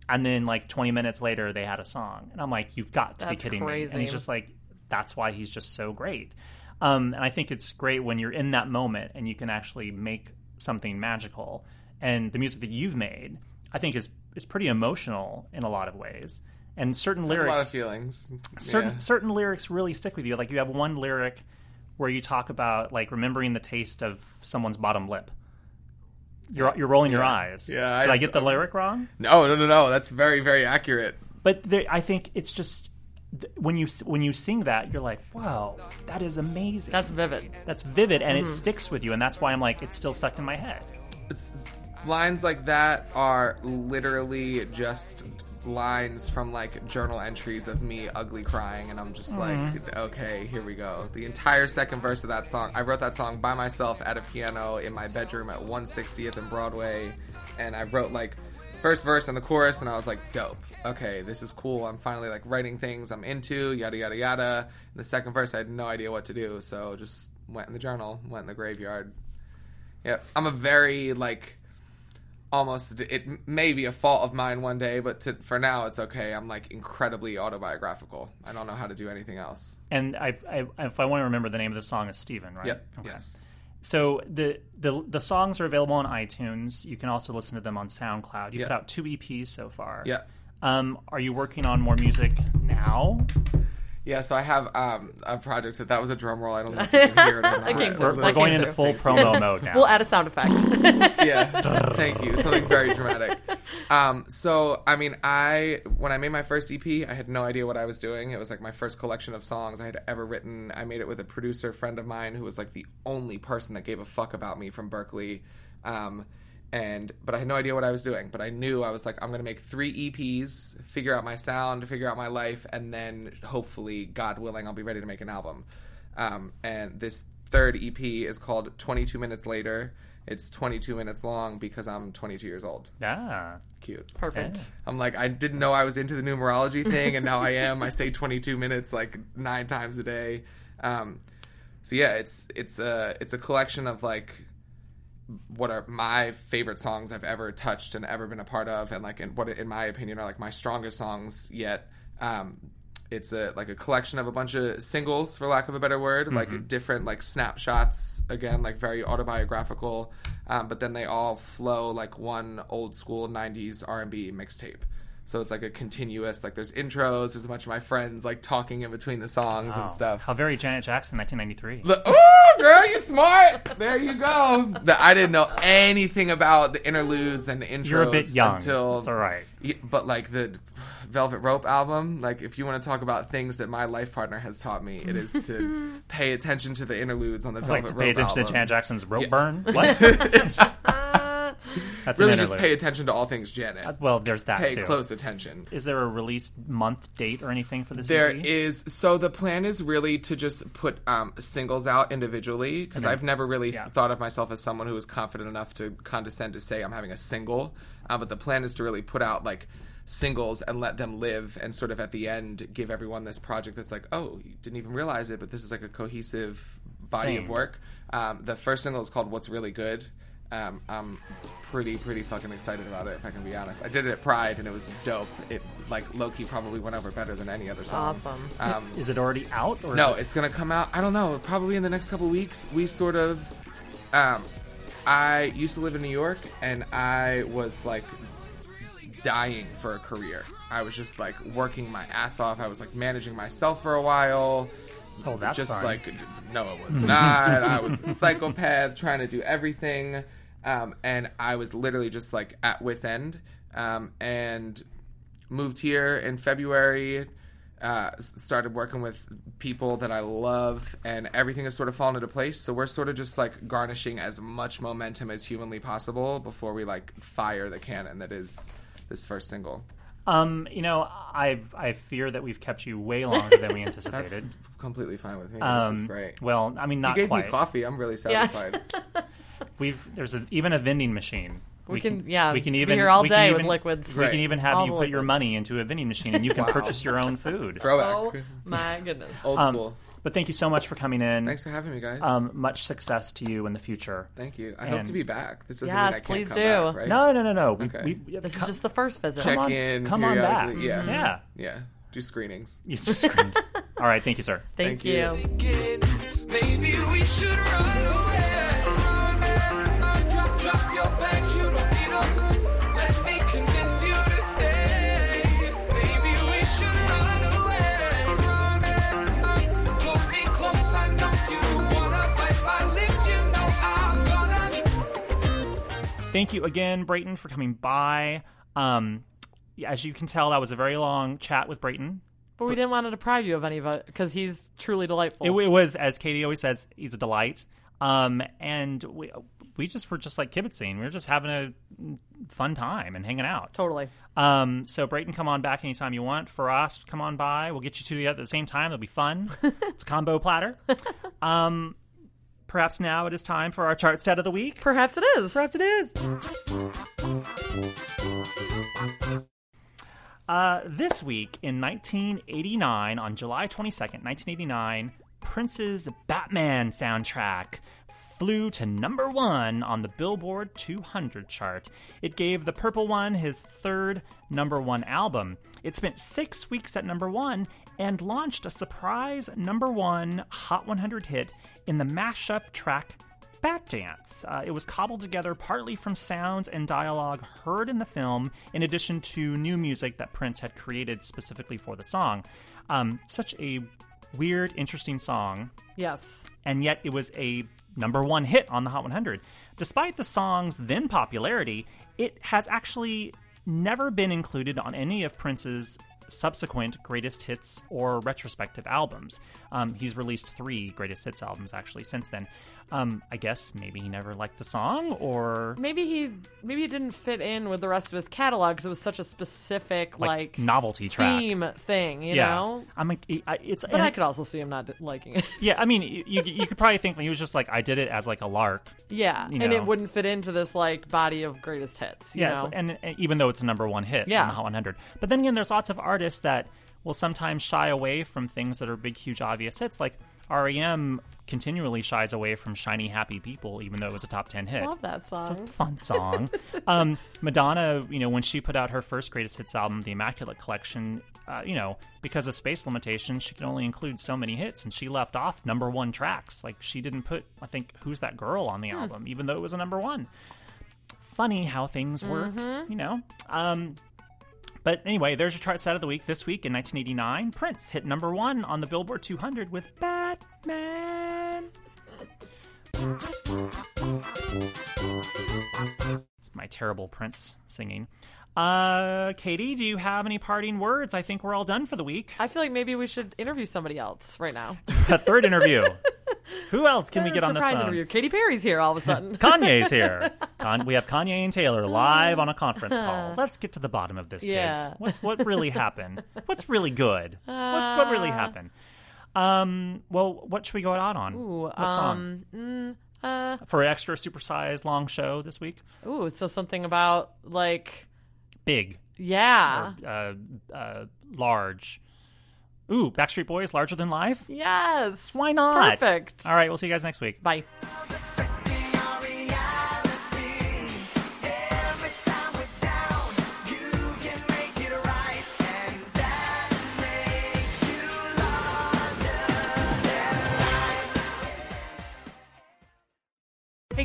And then, like, 20 minutes later, they had a song. And I'm like, you've got to be kidding me. And he's just like... That's why he's just so great. And I think it's great when you're in that moment and you can actually make something magical. And the music that you've made, I think, is pretty emotional in a lot of ways. And certain lyrics... A lot of feelings. Certain lyrics really stick with you. Like, you have one lyric where you talk about, like, remembering the taste of someone's bottom lip. You're rolling your eyes. Yeah. Did I get the lyric wrong? No. That's very, very accurate. But there, I think it's just when you sing that, you're like, wow, that is amazing. That's vivid, and it sticks with you, and that's why I'm like, it's still stuck in my head. Lines like that are literally just lines from, like, journal entries of me ugly crying, and I'm just like, okay, here we go. The entire second verse of that song, I wrote that song by myself at a piano in my bedroom at 160th and Broadway, and I wrote, like, first verse and the chorus, and I was like, dope. Okay, this is cool. I'm finally, like, writing things I'm into, yada, yada, yada. And the second verse, I had no idea what to do, so just went in the journal, went in the graveyard. Yep. I'm a very, like... almost, it may be a fault of mine one day, but for now it's okay. I'm like incredibly autobiographical. I don't know how to do anything else. And if I want to remember, the name of the song is Steven, right? Yep. Okay. Yes. So the songs are available on iTunes. You can also listen to them on SoundCloud. You put out 2 EPs so far. Yeah. Are you working on more music now? Yeah, so I have a project that was a drum roll. I don't know if you can hear it or not. We're going into full promo mode now. We'll add a sound effect. Yeah, thank you. Something very dramatic. So, I mean, when I made my first EP, I had no idea what I was doing. It was, like, my first collection of songs I had ever written. I made it with a producer friend of mine who was, like, the only person that gave a fuck about me from Berkeley. But I had no idea what I was doing. But I knew I was like, I'm going to make 3 EPs, figure out my sound, figure out my life, and then hopefully, God willing, I'll be ready to make an album. And this third EP is called 22 Minutes Later. It's 22 minutes long because I'm 22 years old. Ah. Cute. Perfect. Yeah. I'm like, I didn't know I was into the numerology thing, and now I am. I say 22 minutes like 9 times a day. So yeah, it's a collection of like... what are my favorite songs I've ever touched and ever been a part of, and like, and what in my opinion are like my strongest songs yet. It's a collection of a bunch of singles, for lack of a better word, like different like snapshots, again, like very autobiographical, but then they all flow like one old school 90s R&B mixtape. So it's like a continuous, like there's intros, there's a bunch of my friends like talking in between the songs and stuff. How very Janet Jackson, 1993. Oh, girl, you smart. There you go. I didn't know anything about the interludes and the intros. You're a bit young. It's all right. But like the Velvet Rope album, like if you want to talk about things that my life partner has taught me, it is to pay attention to the interludes on the Velvet Rope album. Pay attention to Janet Jackson's rope burn? What? That's really just pay attention to all things Janet. Well, there's that too. Pay close attention. Is there a release month, date, or anything for this? There is. So the plan is really to just put singles out individually, because I've never really thought of myself as someone who is confident enough to condescend to say I'm having a single. But the plan is to really put out like singles and let them live, and sort of at the end give everyone this project that's like, oh, you didn't even realize it, but this is like a cohesive body of work. The first single is called What's Really Good. I'm pretty fucking excited about it, if I can be honest. I did it at Pride, and it was dope. It, like, low-key probably went over better than any other song. Awesome. Is it already out? Or no, it's going to come out, I don't know, probably in the next couple weeks. We sort of... I used to live in New York, and I was, like, dying for a career. I was just, like, working my ass off. I was, like, managing myself for a while. Oh, that's just fun. Like, no, it was not. I was a psychopath trying to do everything. And I was literally just, like, at wit's end, and moved here in February, started working with people that I love, and everything has sort of fallen into place. So we're sort of just, like, garnishing as much momentum as humanly possible before we, like, fire the cannon that is this first single. You know, I fear that we've kept you way longer than we anticipated. That's completely fine with me. This is great. Well, I mean, not quite. You gave me coffee. I'm really satisfied. Yeah. There's even a vending machine. We can even be here all day with liquids. We can even have you put your money into a vending machine, and you can purchase your own food. Throwback. Oh my goodness. Old school. But thank you so much for coming in. Thanks for having me, guys. Much success to you in the future. Thank you. I hope to be back. This doesn't mean I can't come back, right? No. Okay. This is just the first visit. Check in. Come on back. Yeah. Do screenings. All right. Thank you, sir. Thank you. Maybe we should run away. Drop your bags, you don't need them. Let me convince you to stay. Maybe we should run away. Hold me close, I know you wanna bite my lip, you know I'm gonna. Thank you again, Brayton, for coming by. As you can tell, that was a very long chat with Brayton. But we didn't want to deprive you of any of it because he's truly delightful. It was, as Katie always says, he's a delight. And we just were just like kibitzing. We were just having a fun time and hanging out. Totally. So Brayton, come on back anytime you want. Feroz, come on by. We'll get you two together at the same time. It'll be fun. It's a combo platter. Perhaps now it is time for our chart stat of the week. Perhaps it is. Perhaps it is. This week in 1989, on July 22nd, 1989, Prince's Batman soundtrack flew to number one on the Billboard 200 chart. It gave The Purple One his third number one album. It spent 6 weeks at number one and launched a surprise number one Hot 100 hit in the mashup track Bat Dance. It was cobbled together partly from sounds and dialogue heard in the film, in addition to new music that Prince had created specifically for the song. Such a weird, interesting song. Yes. And yet it was a number one hit on the Hot 100. Despite the song's then popularity, it has actually never been included on any of Prince's subsequent greatest hits or retrospective albums. He's released 3 greatest hits albums actually since then. I guess maybe he never liked the song, or maybe it didn't fit in with the rest of his catalog because it was such a specific like novelty theme track thing. You know, I'm like, it's. But I could also see him not liking it. Yeah, I mean, you could probably think he was just like, I did it as like a lark. Yeah, you know? And it wouldn't fit into this like body of greatest hits. You know? And even though it's a number one hit on the Hot 100, but then again, there's lots of artists that will sometimes shy away from things that are big, huge, obvious hits, like R.E.M. continually shies away from Shiny Happy People, even though it was a top 10 hit. I love that song. It's a fun song. Madonna, when she put out her first greatest hits album, The Immaculate Collection, because of space limitations, she could only include so many hits, and she left off number one tracks. Like, she didn't put, I think, Who's That Girl on the album, even though it was a number one. Funny how things work, But anyway, there's your chart stat of the week. This week in 1989, Prince hit number one on the Billboard 200 with Batman. It's my terrible Prince singing. Katie, do you have any parting words? I think we're all done for the week. I feel like maybe we should interview somebody else right now. A third interview. Who else can we get on the phone? Interview. Katy Perry's here all of a sudden. Kanye's here. We have Kanye and Taylor live on a conference call. Let's get to the bottom of this, kids. What really happened? What's really good? What really happened? Well, what should we go out on? Ooh, what song? For an extra supersized long show this week? Ooh, so something about, like... Big. Yeah. Or, large. Ooh, Backstreet Boys, Larger Than Life? Yes. Why not? Perfect. All right, we'll see you guys next week. Bye. Hey